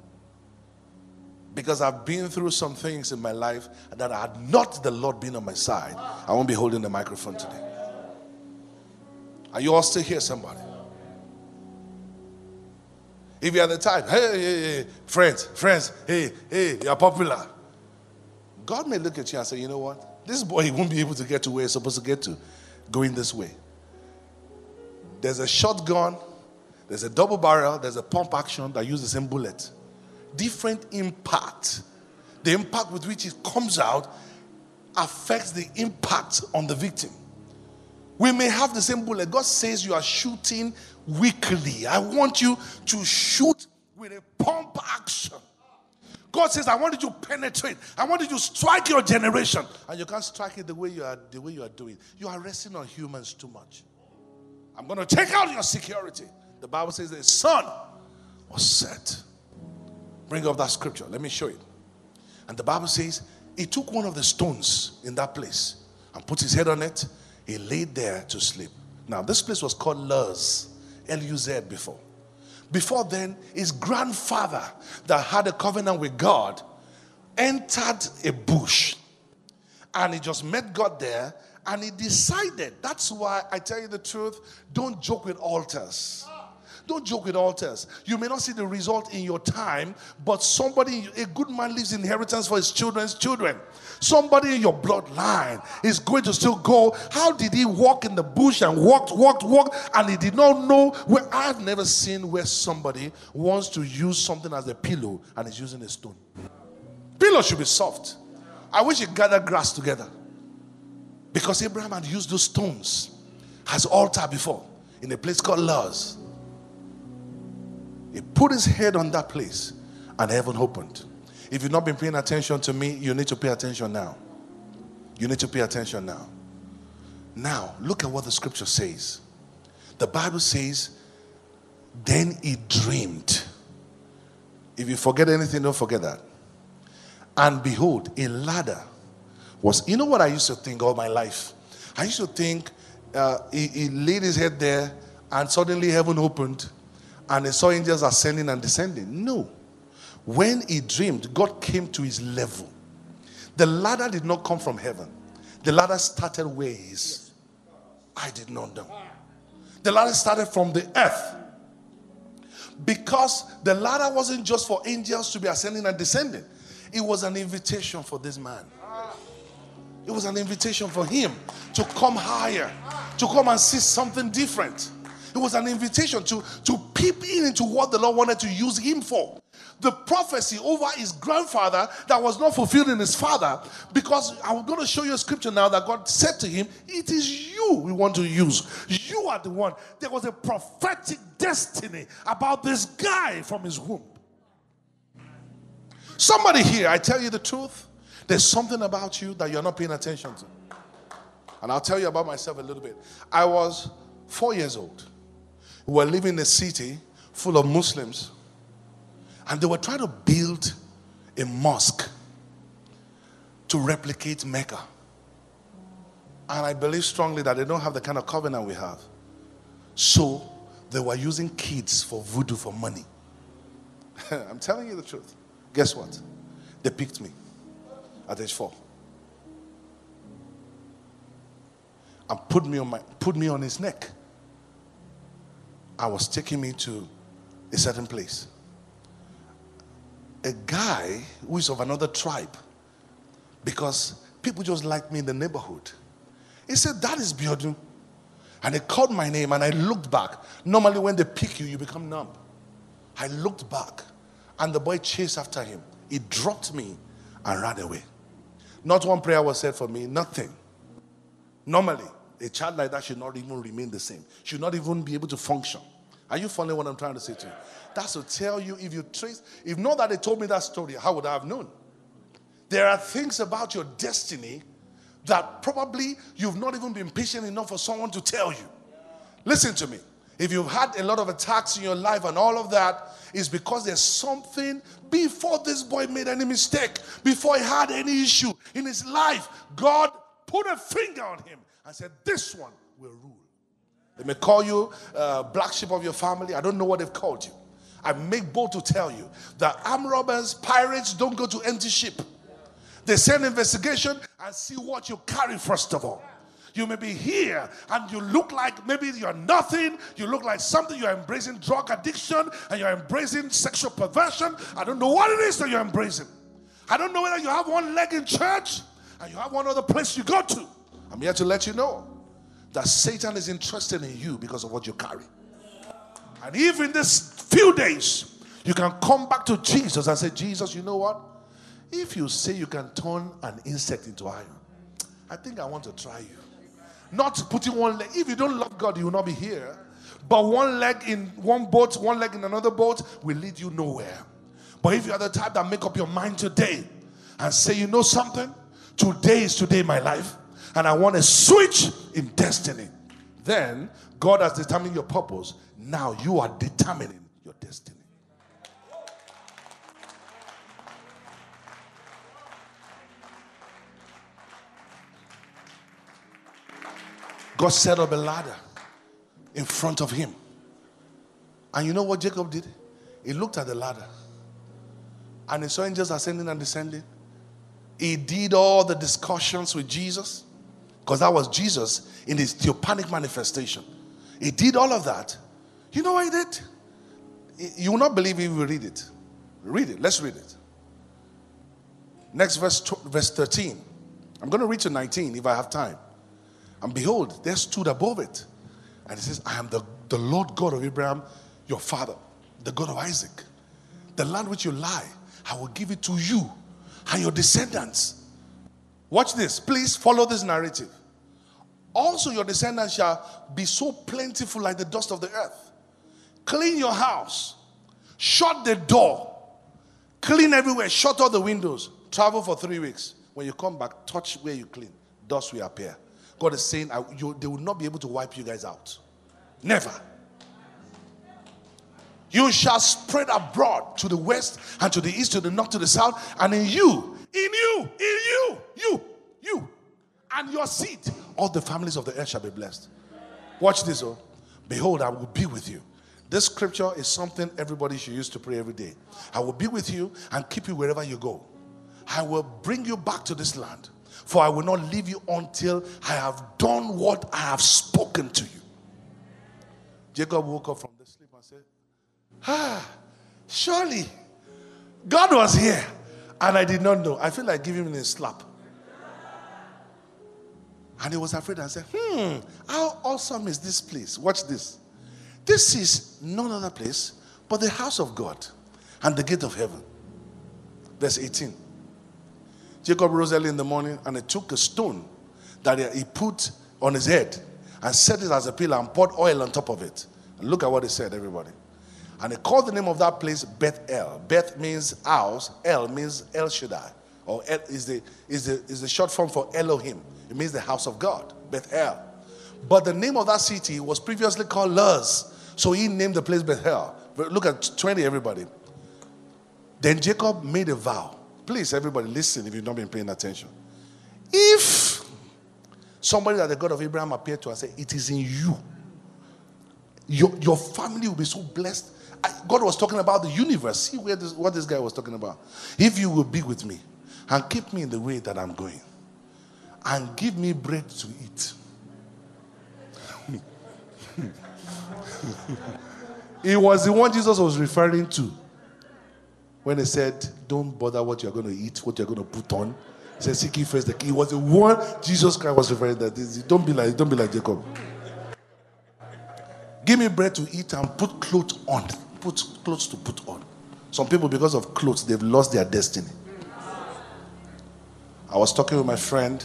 Because I've been through some things in my life that had not the Lord been on my side, I won't be holding the microphone today. Are you all still here, somebody? If you are the type, hey, friends, hey, you're popular. God may look at you and say, you know what? This boy, he won't be able to get to where he's supposed to get to, going this way. There's a shotgun, there's a double barrel, there's a pump action that uses the same bullet. Different impact. The impact with which it comes out affects the impact on the victim. We may have the same bullet. God says you are shooting weakly. I want you to shoot with a pump action. God says, I want you to penetrate. I want you to strike your generation. And you can't strike it the way you are doing. You are resting on humans too much. I'm going to take out your security. The Bible says the sun was set. Bring up that scripture. Let me show it. And the Bible says he took one of the stones in that place and put his head on it. He laid there to sleep. Now, this place was called Luz, L-U-Z before. Before then, his grandfather that had a covenant with God entered a bush. And he just met God there, and he decided. That's why I tell you the truth, don't joke with altars. Don't joke with altars. You may not see the result in your time, but somebody, a good man leaves inheritance for his children's children. Somebody in your bloodline is going to still go. How did he walk in the bush and walked, and he did not know where? I've never seen where somebody wants to use something as a pillow and is using a stone. Pillow should be soft. I wish you gathered grass together. Because Abraham had used those stones as altar before in a place called Luz. He put his head on that place and heaven opened. If you've not been paying attention to me, you need to pay attention now. You need to pay attention now. Now, look at what the scripture says. The Bible says, then he dreamed. If you forget anything, don't forget that. And behold, a ladder was, you know what I used to think all my life? I used to think he laid his head there and suddenly heaven opened. And he saw angels ascending and descending. No. When he dreamed, God came to his level. The ladder did not come from heaven. The ladder started where he is. I did not know. The ladder started from the earth. Because the ladder wasn't just for angels to be ascending and descending. It was an invitation for this man. It was an invitation for him to come higher. To come and see something different. It was an invitation to peep into what the Lord wanted to use him for. The prophecy over his grandfather that was not fulfilled in his father, because I'm going to show you a scripture now that God said to him, it is you we want to use. You are the one. There was a prophetic destiny about this guy from his womb. Somebody here, I tell you the truth, there's something about you that you're not paying attention to. And I'll tell you about myself a little bit. I was 4 years old. We were living in a city full of Muslims, and they were trying to build a mosque to replicate Mecca. And I believe strongly that they don't have the kind of covenant we have. So they were using kids for voodoo for money. I'm telling you the truth. Guess what? They picked me at age 4 and put me on his neck. I was taking me to a certain place. a guy who is of another tribe because people just liked me in the neighborhood. He said, that is Biodun. And they called my name and I looked back. Normally when they pick you, you become numb. I looked back and the boy chased after him. He dropped me and ran away. Not one prayer was said for me, nothing. Normally, a child like that should not even remain the same. Should not even be able to function. Are you following what I'm trying to say to you? That's to tell you, if you trace, if not that they told me that story, how would I have known? There are things about your destiny that probably you've not even been patient enough for someone to tell you. Listen to me. If you've had a lot of attacks in your life and all of that, it's because there's something before this boy made any mistake, before he had any issue in his life, God put a finger on him and said, this one will rule. They may call you black sheep of your family. I don't know what they've called you. I make bold to tell you that armed robbers, pirates don't go to empty ship. They send investigation and see what you carry first of all. You may be here and you look like maybe you're nothing. You look like something. You're embracing drug addiction and you're embracing sexual perversion. I don't know what it is that you're embracing. I don't know whether you have one leg in church and you have one other place you go to. I'm here to let you know that Satan is interested in you because of what you carry. And even this few days, you can come back to Jesus and say, Jesus, you know what? If you say you can turn an insect into iron, I think I want to try you. Not putting one leg. If you don't love God, you will not be here. But one leg in one boat, one leg in another boat will lead you nowhere. But if you are the type that make up your mind today and say, you know something? Today is today my life. And I want a switch in destiny. Then God has determined your purpose. Now you are determining your destiny. God set up a ladder in front of him. And you know what Jacob did? He looked at the ladder. And he saw angels ascending and descending. He did all the discussions with Jesus. Because that was Jesus in his theopanic manifestation. He did all of that. You know what he did? You will not believe if you read it. Read it. Let's read it. Next verse 13. I'm going to read to 19 if I have time. And behold, there stood above it. And it says, I am the Lord God of Abraham, your father, the God of Isaac. The land which you lie, I will give it to you and your descendants. Watch this. Please follow this narrative. Also your descendants shall be so plentiful like the dust of the earth. Clean your house. Shut the door. Clean everywhere. Shut all the windows. Travel for 3 weeks. When you come back, touch where you clean. Dust will appear. God is saying, they will not be able to wipe you guys out. Never. You shall spread abroad to the west and to the east, to the north, to the south. And in you, and your seed, all the families of the earth shall be blessed. Watch this, oh. Behold, I will be with you. This scripture is something everybody should use to pray every day. I will be with you and keep you wherever you go. I will bring you back to this land. For I will not leave you until I have done what I have spoken to you. Jacob woke up from the sleep and said, surely God was here and I did not know. I feel like giving him a slap. And he was afraid and said, how awesome is this place? Watch this. This is none other place but the house of God and the gate of heaven. Verse 18. Jacob rose early in the morning and he took a stone that he put on his head and set it as a pillar and poured oil on top of it. And look at what he said, everybody. And he called the name of that place Bethel. Beth means house. El means El Shaddai. Or El is the short form for Elohim. It means the house of God. Bethel. But the name of that city was previously called Luz. So he named the place Bethel. Look at 20, everybody. Then Jacob made a vow. Please, everybody, listen if you've not been paying attention. If somebody that the God of Abraham appeared to and said, it is in you. Your family will be so blessed. God was talking about the universe. See what this guy was talking about. If you will be with me and keep me in the way that I'm going and give me bread to eat. It was the one Jesus was referring to. when he said, don't bother what you're going to eat, what you're going to put on. He said, seek ye first the king. He was the one Jesus Christ was referring to. Don't be like Jacob. Give me bread to eat and put clothes on. Put clothes to put on. Some people, because of clothes, they've lost their destiny. I was talking with my friend.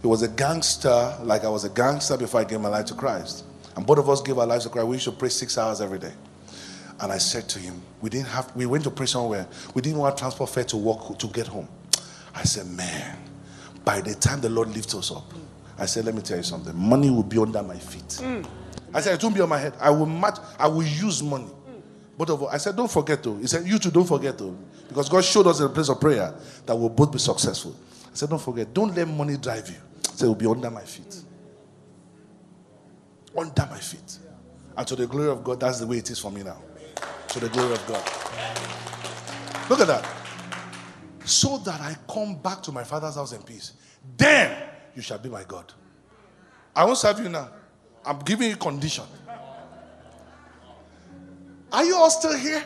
He was a gangster, like I was a gangster before I gave my life to Christ. And both of us gave our lives to Christ. We used to pray 6 hours every day. And I said to him, we went to pray somewhere. We didn't want transport fare to walk to get home. I said, man, by the time the Lord lifts us up, I said, let me tell you something. Money will be under my feet. I said, it won't be on my head. I will use money. Both of us. I said, don't forget though. He said, you too, don't forget though. Because God showed us in the place of prayer that we'll both be successful. I said, don't forget, don't let money drive you. I said, it will be under my feet. Under my feet. And to the glory of God, that's the way it is for me now. To the glory of God. Look at that. So that I come back to my father's house in peace. Then you shall be my God. I won't serve you now. I'm giving you condition. Are you all still here?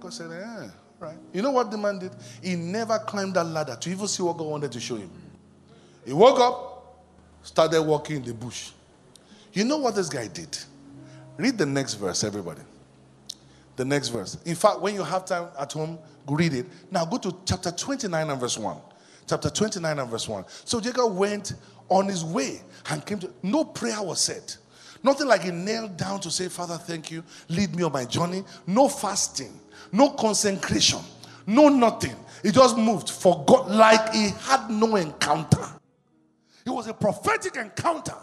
God said, yeah, right. You know what the man did? He never climbed that ladder to even see what God wanted to show him. He woke up, started walking in the bush. You know what this guy did? Read the next verse, everybody. The next verse. In fact, when you have time at home, go read it. Now go to chapter 29 and verse 1. Chapter 29 and verse 1. So Jacob went on his way and came to... No prayer was said. Nothing like he knelt down to say, Father, thank you. Lead me on my journey. No fasting. No consecration. No nothing. He just moved. Forgot like he had no encounter. It was a prophetic encounter.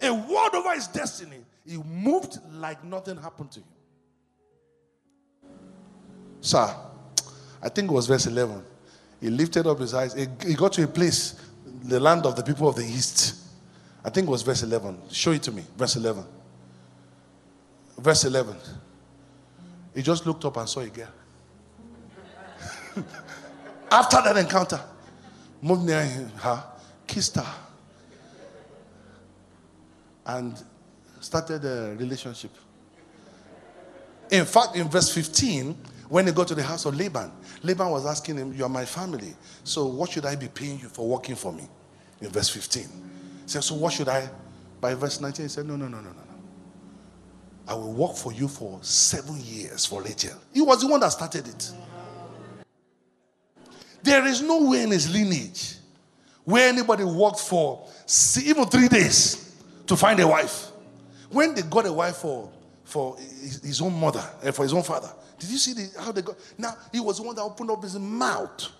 A word over his destiny. He moved like nothing happened to him. Sir, I think it was verse 11. He lifted up his eyes. He got to a place, the land of the people of the east. I think it was verse 11. Show it to me. Verse 11. Verse 11. He just looked up and saw a girl. After that encounter, moved near her, kissed her, and started a relationship. In fact, in verse 15, when he got to the house of Laban, Laban was asking him, you are my family, so what should I be paying you for working for me? In verse 15. He said, so what should I? By verse 19, he said, no. I will work for you for 7 years for Rachel. He was the one that started it. There is no way in his lineage where anybody worked for even 3 days to find a wife. When they got a wife for his own mother, for his own father. Did you see how they got? Now, he was the one that opened up his mouth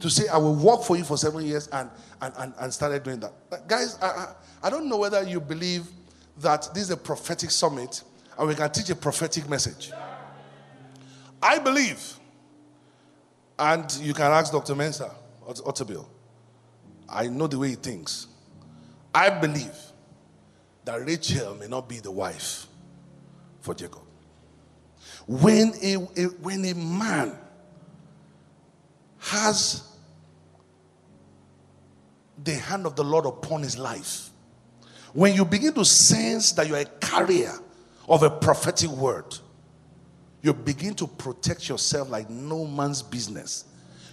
to say, I will work for you for 7 years and started doing that. But guys, I don't know whether you believe that this is a prophetic summit and we can teach a prophetic message. I believe, and you can ask Dr. Mensa Alterbill, I know the way he thinks. I believe that Rachel may not be the wife for Jacob. When a man has the hand of the Lord upon his life, when you begin to sense that you are a carrier of a prophetic word, you begin to protect yourself like no man's business.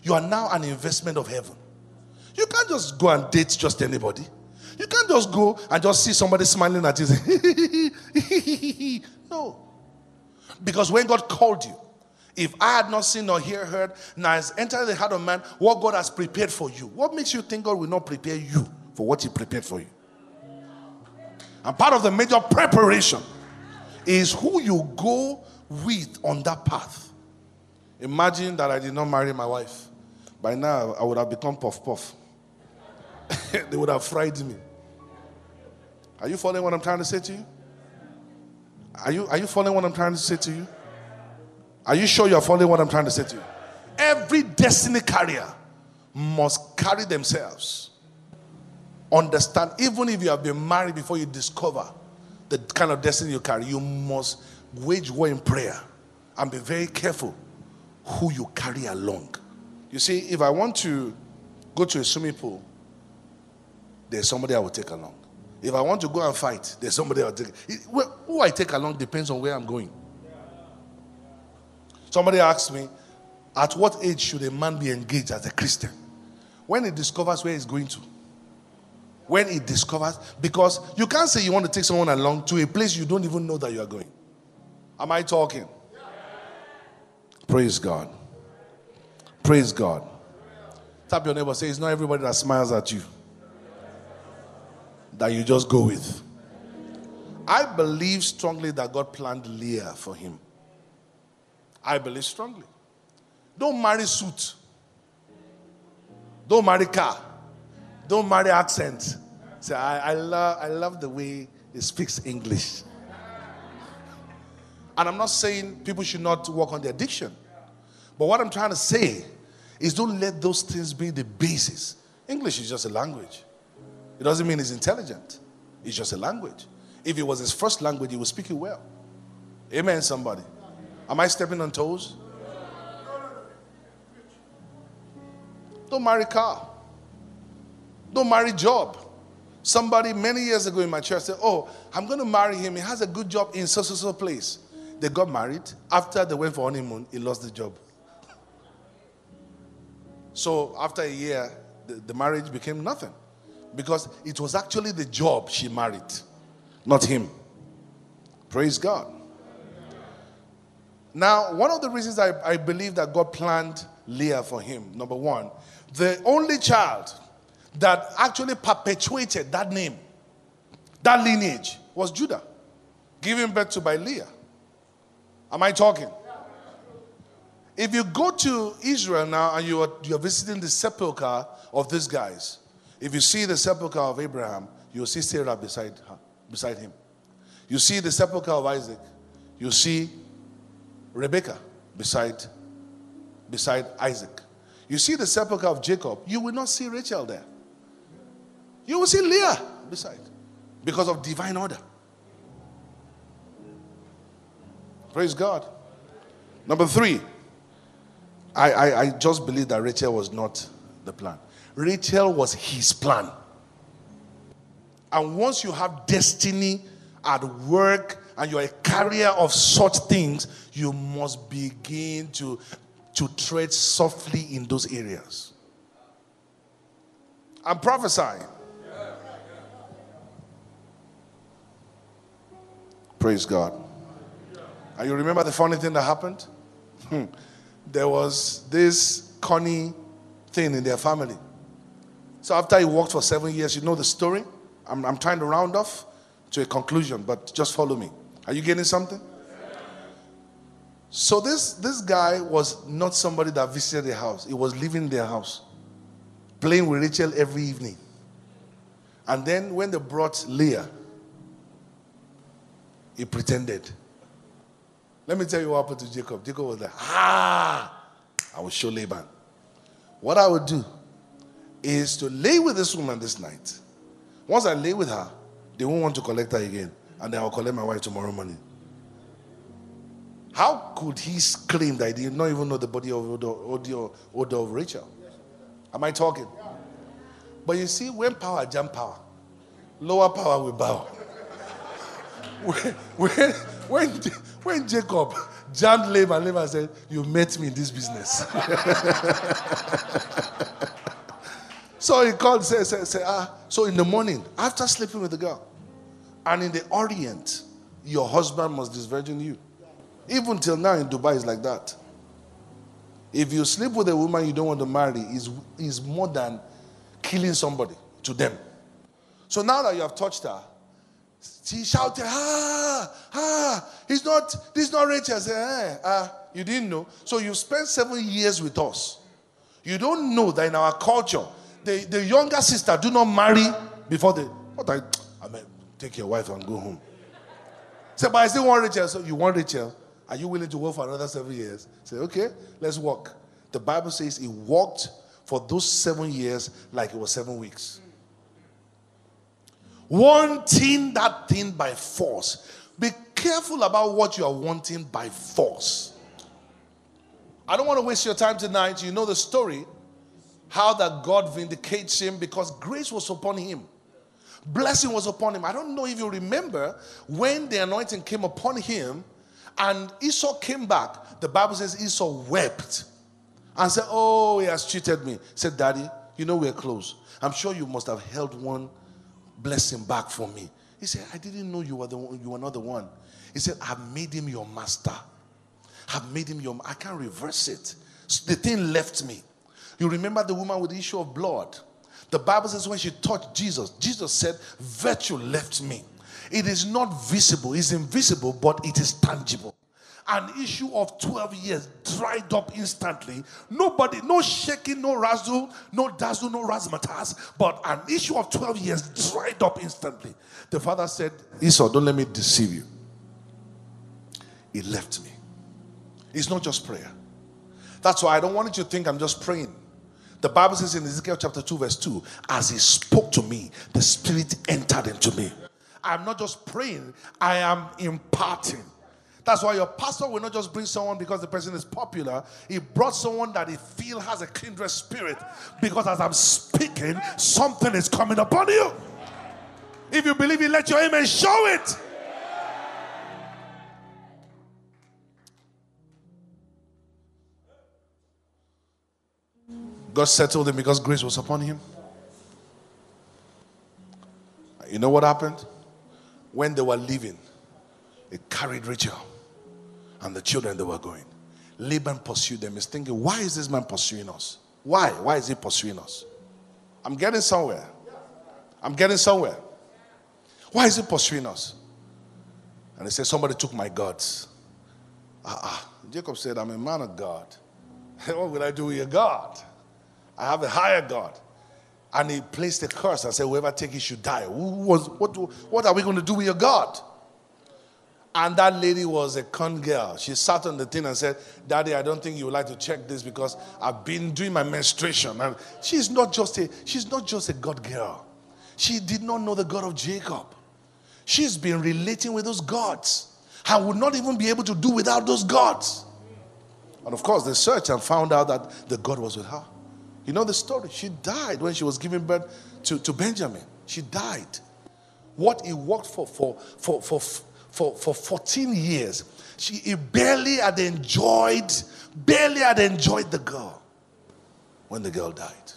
You are now an investment of heaven. You can't just go and date just anybody. You can't just go and just see somebody smiling at you. No. Because when God called you, if I had not seen or heard, now has entered the heart of man what God has prepared for you. What makes you think God will not prepare you for what he prepared for you? And part of the major preparation is who you go with on that path. Imagine that I did not marry my wife. By now, I would have become Puff Puff. They would have fried me. Are you following what I'm trying to say to you? Are you following what I'm trying to say to you? Are you sure you're following what I'm trying to say to you? Every destiny carrier must carry themselves. Understand, even if you have been married before you discover the kind of destiny you carry, you must wage war in prayer and be very careful who you carry along. You see, if I want to go to a swimming pool, there's somebody I will take along. If I want to go and fight, there's somebody I'll take. Who I take along depends on where I'm going. Somebody asked me, at what age should a man be engaged as a Christian? When he discovers where he's going to. When he discovers, because you can't say you want to take someone along to a place you don't even know that you are going. Am I talking? Yeah. Praise God. Praise God. Tap your neighbor, say, it's not everybody that smiles at you that you just go with. I believe strongly that God planned Leah for him. I believe strongly. Don't marry suit. Don't marry car. Don't marry accent. Say, I love the way he speaks English. And I'm not saying people should not work on their diction. But what I'm trying to say is don't let those things be the basis. English is just a language. It doesn't mean he's intelligent. It's just a language. If it was his first language, he would speak it well. Amen, somebody. Am I stepping on toes? Don't marry car. Don't marry job. Somebody many years ago in my church said, oh, I'm going to marry him. He has a good job in so place. They got married. After they went for honeymoon, he lost the job. So after a year, the marriage became nothing. Because it was actually the job she married, not him. Praise God. Now, one of the reasons I believe that God planned Leah for him, number one, the only child that actually perpetuated that name, that lineage, was Judah, given birth to by Leah. Am I talking? If you go to Israel now and you are visiting the sepulchre of these guys, if you see the sepulchre of Abraham, you'll see Sarah beside him. You see the sepulchre of Isaac, you see Rebekah beside Isaac. You see the sepulchre of Jacob, you will not see Rachel there. You will see Leah beside, because of divine order. Praise God. Number three, I just believe that Rachel was not the plan. Rachel was his plan. And once you have destiny at work and you're a carrier of such things, you must begin to tread softly in those areas. I'm prophesying. Yeah. Praise God. And you remember the funny thing that happened? There was this Connie thing in their family. So after he worked for 7 years, you know the story. I'm trying to round off to a conclusion, but just follow me. Are you getting something? Yeah. So this guy was not somebody that visited the house. He was living in their house, playing with Rachel every evening. And then when they brought Leah, he pretended. Let me tell you what happened to Jacob. Jacob was like, I will show Laban. What I would do is to lay with this woman this night. Once I lay with her, they won't want to collect her again. And then I'll collect my wife tomorrow morning. How could he claim that he did not even know the body of odor of Rachel? Am I talking? But you see, when power jam power, lower power will bow. When Jacob jammed Laban, Laban said, you met me in this business. So he called and said, so in the morning, after sleeping with the girl, and in the Orient, your husband must disvirgin you. Even till now in Dubai, it's like that. If you sleep with a woman you don't want to marry, is more than killing somebody to them. So now that you have touched her, she shouted, this is not Rachel. I said, you didn't know. So you spent 7 years with us. You don't know that in our culture, the younger sister do not marry before the... I mean, take your wife and go home. Say, but I still want Rachel. So you want Rachel? Are you willing to work for another 7 years? Say, okay, let's walk. The Bible says he walked for those 7 years like it was 7 weeks. Wanting that thing by force. Be careful about what you are wanting by force. I don't want to waste your time tonight. You know the story. How that God vindicates him because grace was upon him. Blessing was upon him. I don't know if you remember when the anointing came upon him And Esau came back. The Bible says Esau wept and said, "Oh, he has cheated me." He said, "Daddy, you know we're close. I'm sure you must have held one blessing back for me." He said, "I didn't know you were the one, you were not the one." He said, "I've made him your master. I've made him your, I can't reverse it. So the thing left me." You remember the woman with the issue of blood? The Bible says when she touched Jesus, Jesus said, "Virtue left me." It is not visible, it's invisible, but it is tangible. An issue of 12 years dried up instantly. Nobody, no shaking, no razzle, no dazzle, no razzmatazz, but an issue of 12 years dried up instantly. The father said, "Esau, don't let me deceive you. It left me." It's not just prayer. That's why I don't want you to think I'm just praying. The Bible says in Ezekiel chapter 2 verse 2, "As he spoke to me, the spirit entered into me." I'm not just praying, I am imparting. That's why your pastor will not just bring someone because the person is popular. He brought someone that he feels has a kindred spirit. Because as I'm speaking, something is coming upon you. If you believe it, let your amen show it. God settled him because grace was upon him. You know what happened? When they were leaving, it carried Rachel and the children that were going. Laban pursued them. He's thinking, why is this man pursuing us? Why? Why is he pursuing us? I'm getting somewhere. I'm getting somewhere. Why is he pursuing us? And he said, somebody took my gods. Jacob said, I'm a man of God. What will I do with your God? I have a higher God. And he placed a curse and said, whoever takes it should die. What are we going to do with your God? And that lady was a con girl. She sat on the thing and said, "Daddy, I don't think you would like to check this because I've been doing my menstruation." And she's not just a God girl. She did not know the God of Jacob. She's been relating with those gods. I would not even be able to do without those gods. And of course, they searched and found out that the God was with her. You know the story. She died when she was giving birth to Benjamin. She died. What he worked for 14 years, he barely had enjoyed the girl when the girl died.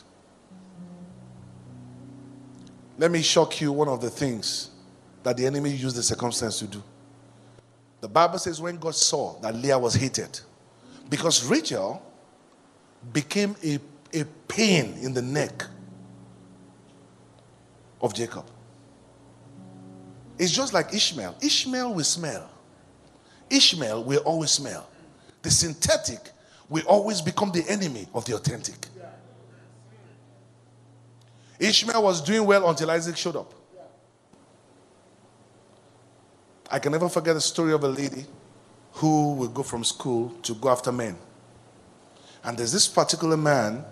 Let me shock you one of the things that the enemy used the circumstance to do. The Bible says when God saw that Leah was hated, because Rachel became a pain in the neck of Jacob. It's just like Ishmael. Ishmael will smell. Ishmael will always smell. The synthetic will always become the enemy of the authentic. Ishmael was doing well until Isaac showed up. I can never forget the story of a lady who would go from school to go after men. And there's this particular man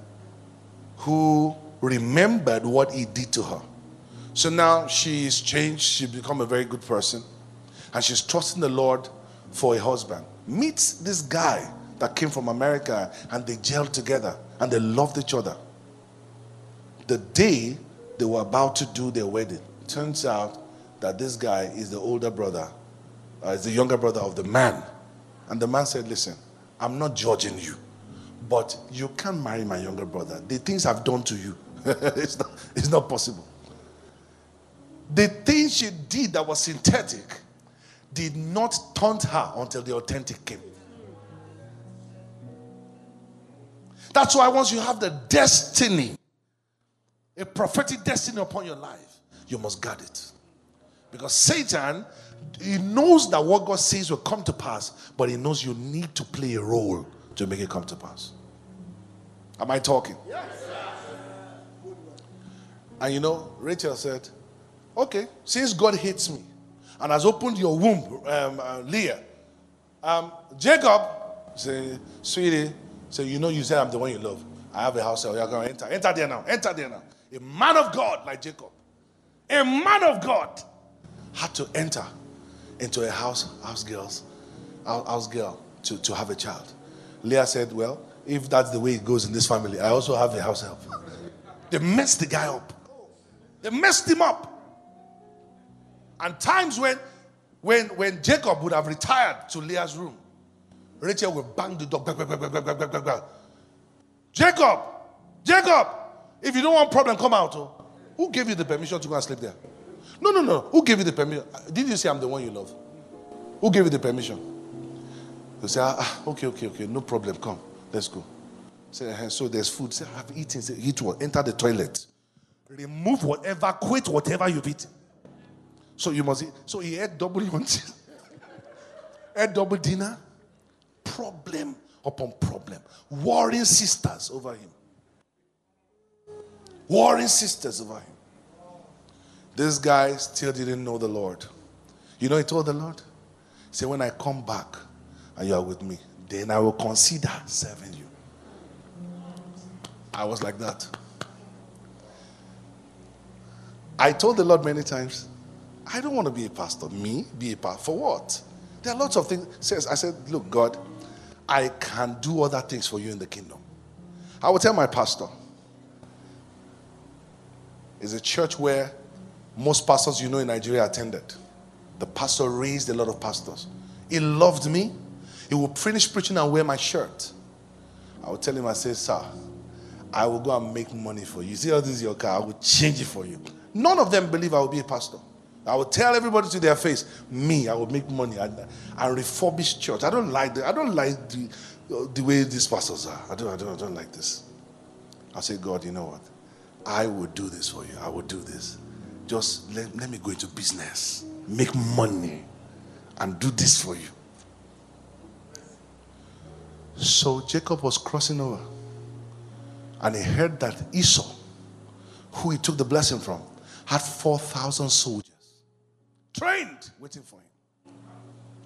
who remembered what he did to her. So now she's changed. She's become a very good person. And she's trusting the Lord for a husband. Meets this guy that came from America, and they jailed together and they loved each other. The day they were about to do their wedding, turns out that this guy is the older brother, is the younger brother of the man. And the man said, "Listen, I'm not judging you, but you can't marry my younger brother. The things I've done to you, it's not possible." The thing she did that was synthetic did not taunt her until the authentic came. That's why once you have the destiny, a prophetic destiny upon your life, you must guard it. Because Satan, he knows that what God says will come to pass, but he knows you need to play a role to make it come to pass. Am I talking? Yes, sir. And you know, Rachel said, "Okay, since God hates me and has opened your womb, Leah, Jacob, say, sweetie, say, you know you said I'm the one you love. I have a house, so you're going to enter. Enter there now. Enter there now." A man of God like Jacob, a man of God, had to enter into a house girl to have a child. Leah said, "Well, if that's the way it goes in this family, I also have a house help." They messed the guy up. They messed him up. And times when When Jacob would have retired to Leah's room, Rachel will bang the door. Jacob! Jacob! If you don't want problem, come out. Oh. Who gave you the permission to go and sleep there? No. Who gave you the permission? Did you say I'm the one you love? Who gave you the permission? You say, okay, no problem. Come, let's go. Say, so there's food. Say, I've eaten. Say, eat what? Enter the toilet. Remove whatever, quit whatever you've eaten. So you must eat. So he ate double lunch. Ate double dinner. Problem upon problem. Warring sisters over him. Warring sisters over him. This guy still didn't know the Lord. You know he told the Lord? He said, when I come back and you are with me, then I will consider serving you. I was like that. I told the Lord many times, I don't want to be a pastor. Me? Be a pastor? For what? There are lots of things. I said, look, God, I can do other things for you in the kingdom. I will tell my pastor. It's a church where most pastors you know in Nigeria attended. The pastor raised a lot of pastors. He loved me. He would finish preaching and wear my shirt. I would tell him, I say, sir, I will go and make money for you. See how this is your car? I will change it for you. None of them believe I will be a pastor. I will tell everybody to their face, me, I will make money and refurbish church. I don't like the way these pastors are. I don't like this. I say, God, you know what? I will do this for you. I will do this. Just let me go into business, make money, and do this for you. So Jacob was crossing over, and he heard that Esau, who he took the blessing from, had 4,000 soldiers trained, waiting for him,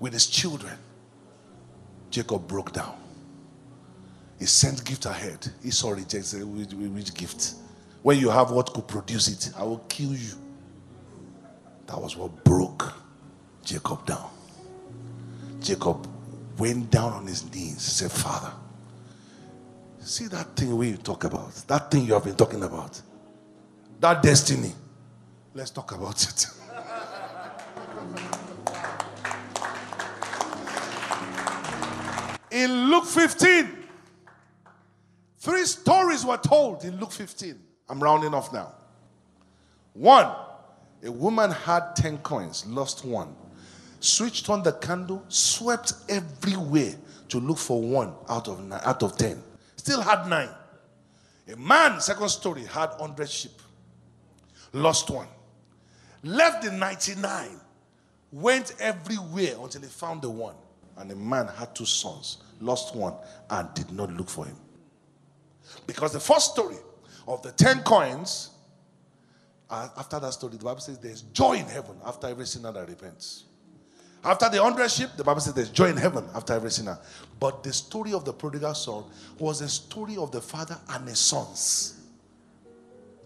with his children. Jacob broke down. He sent gift ahead. Esau rejects it. Which gift? When you have what could produce it, I will kill you. That was what broke Jacob down. Jacob went down on his knees, said, Father, see that thing we talk about, that thing you have been talking about, that destiny, let's talk about it. In Luke 15, 3 stories were told in Luke 15. I'm rounding off now. 1, a woman had 10 coins, lost 1. Switched on the candle, swept everywhere to look for 1 out of 10. Still had 9. A man, 2nd story, had 100 sheep. Lost 1. Left the 99. Went everywhere until he found the 1. And a man had 2 sons, lost 1, and did not look for him. Because the 1st story, of the 10 coins, after that story, the Bible says there's joy in heaven after every sinner that repents. After the 100 sheep, the Bible says there's joy in heaven after every sinner. But the story of the prodigal son was a story of the father and his sons.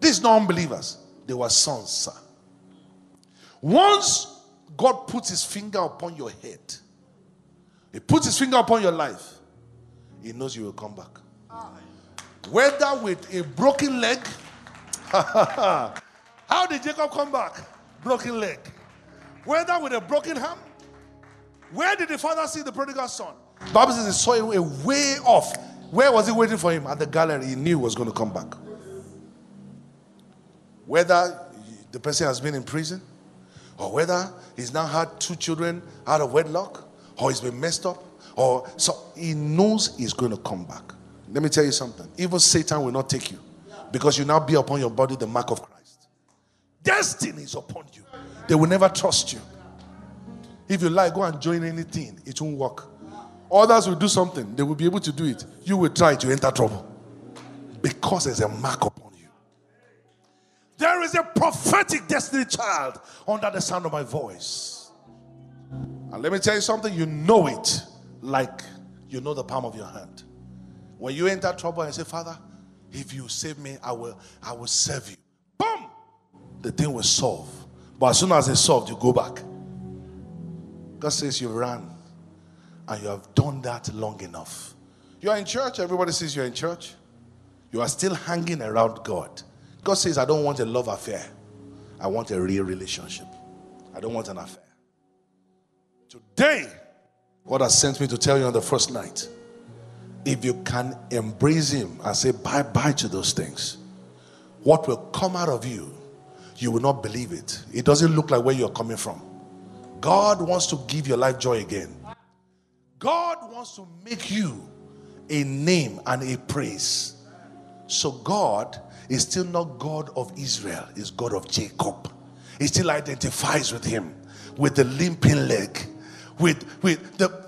These non-believers, they were sons, sir. Once God puts his finger upon your head, he puts his finger upon your life, he knows you will come back. Whether with a broken leg. How did Jacob come back? Broken leg. Whether with a broken hand. Where did the father see the prodigal son? The Bible says he saw him a way off. Where was he waiting for him? At the gallery. He knew he was going to come back. Whether the person has been in prison, or whether he's now had 2 children out of wedlock, or he's been messed up, or so he knows he's going to come back. Let me tell you something. Even Satan will not take you, because you now bear upon your body the mark of Christ. Destiny is upon you. They will never trust you. If you lie, go and join anything. It won't work. Others will do something. They will be able to do it. You will try to enter trouble, because there's a mark upon you. There is a prophetic destiny child under the sound of my voice. And let me tell you something. You know it like you know the palm of your hand. When you enter trouble and say, Father, if you save me, I will serve you. Boom! The thing will solve. But as soon as it's solved, you go back. God says you ran and you have done that long enough. You are in church. Everybody says you are in church. You are still hanging around God. God says, I don't want a love affair. I want a real relationship. I don't want an affair. Today, what I sent me to tell you on the first night, if you can embrace him and say bye-bye to those things, what will come out of you, you will not believe it. It doesn't look like where you're coming from. God wants to give your life joy again. God wants to make you a name and a praise. So God is still not God of Israel. He's God of Jacob. He still identifies with him, with the limping leg.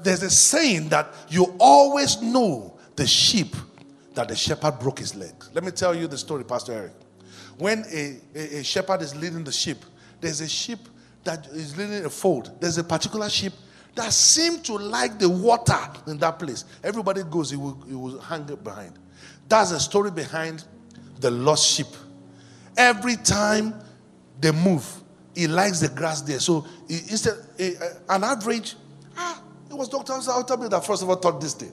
There's a saying that you always know the sheep that the shepherd broke his leg. Let me tell you the story, Pastor Eric. When a shepherd is leading the sheep, there's a sheep that is leading a fold. There's a particular sheep that seemed to like the water in that place. Everybody goes, he will hang it behind. That's the story behind the lost sheep. Every time they move, he likes the grass there. So instead, an average, it was Dr. Alterbill that first of all taught this thing.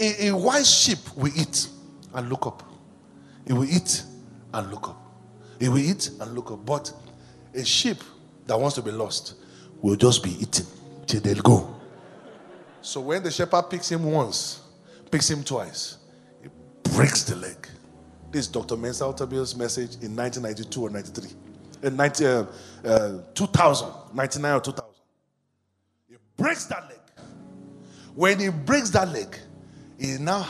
A wise sheep will eat and look up. It will eat and look up. It will eat and look up. But a sheep that wants to be lost will just be eating till they'll go. So when the shepherd picks him once, picks him twice, it breaks the leg. This is Dr. Mensa Alterbill's message in 1992 or 93. In 99 or 2000. It breaks that leg. When he breaks that leg, he is now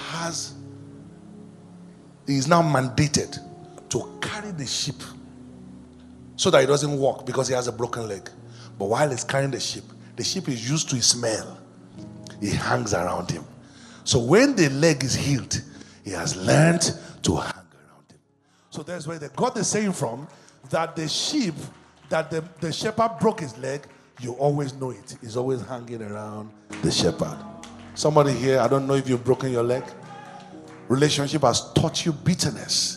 mandated to carry the sheep so that he doesn't walk because he has a broken leg. But while he's carrying the sheep is used to his smell. It hangs around him. So when the leg is healed, he has learned to hang around him. So that's where they got the saying from, that the sheep, that the shepherd broke his leg, you always know it. He's always hanging around the shepherd. Somebody here, I don't know if you've broken your leg. Relationship has taught you bitterness.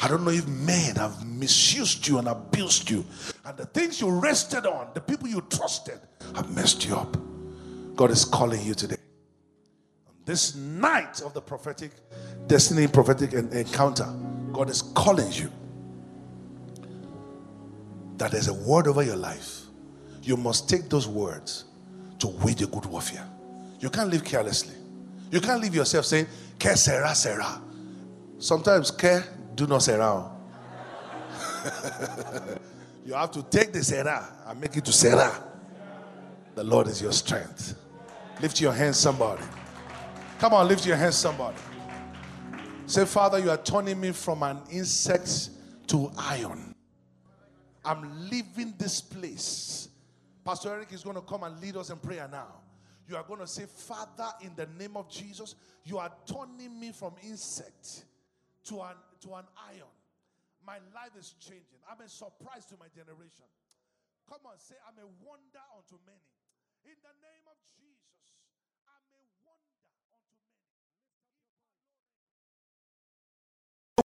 I don't know if men have misused you and abused you. And the things you rested on, the people you trusted, have messed you up. God is calling you today. On this night of the prophetic destiny, prophetic encounter, God is calling you. That there's a word over your life. You must take those words to wage a good warfare. You can't live carelessly. You can't leave yourself saying, "Que sera, sera." Sometimes, care do not sera. You have to take the sera and make it to sera. The Lord is your strength. Lift your hands, somebody. Come on, lift your hands, somebody. Say, "Father, you are turning me from an insect to iron. I'm leaving this place." Pastor Eric is going to come and lead us in prayer now. You are going to say, "Father, in the name of Jesus, you are turning me from insect to an iron. My life is changing. I'm a surprise to my generation." Come on, say, "I'm a wonder unto many." In the name of Jesus.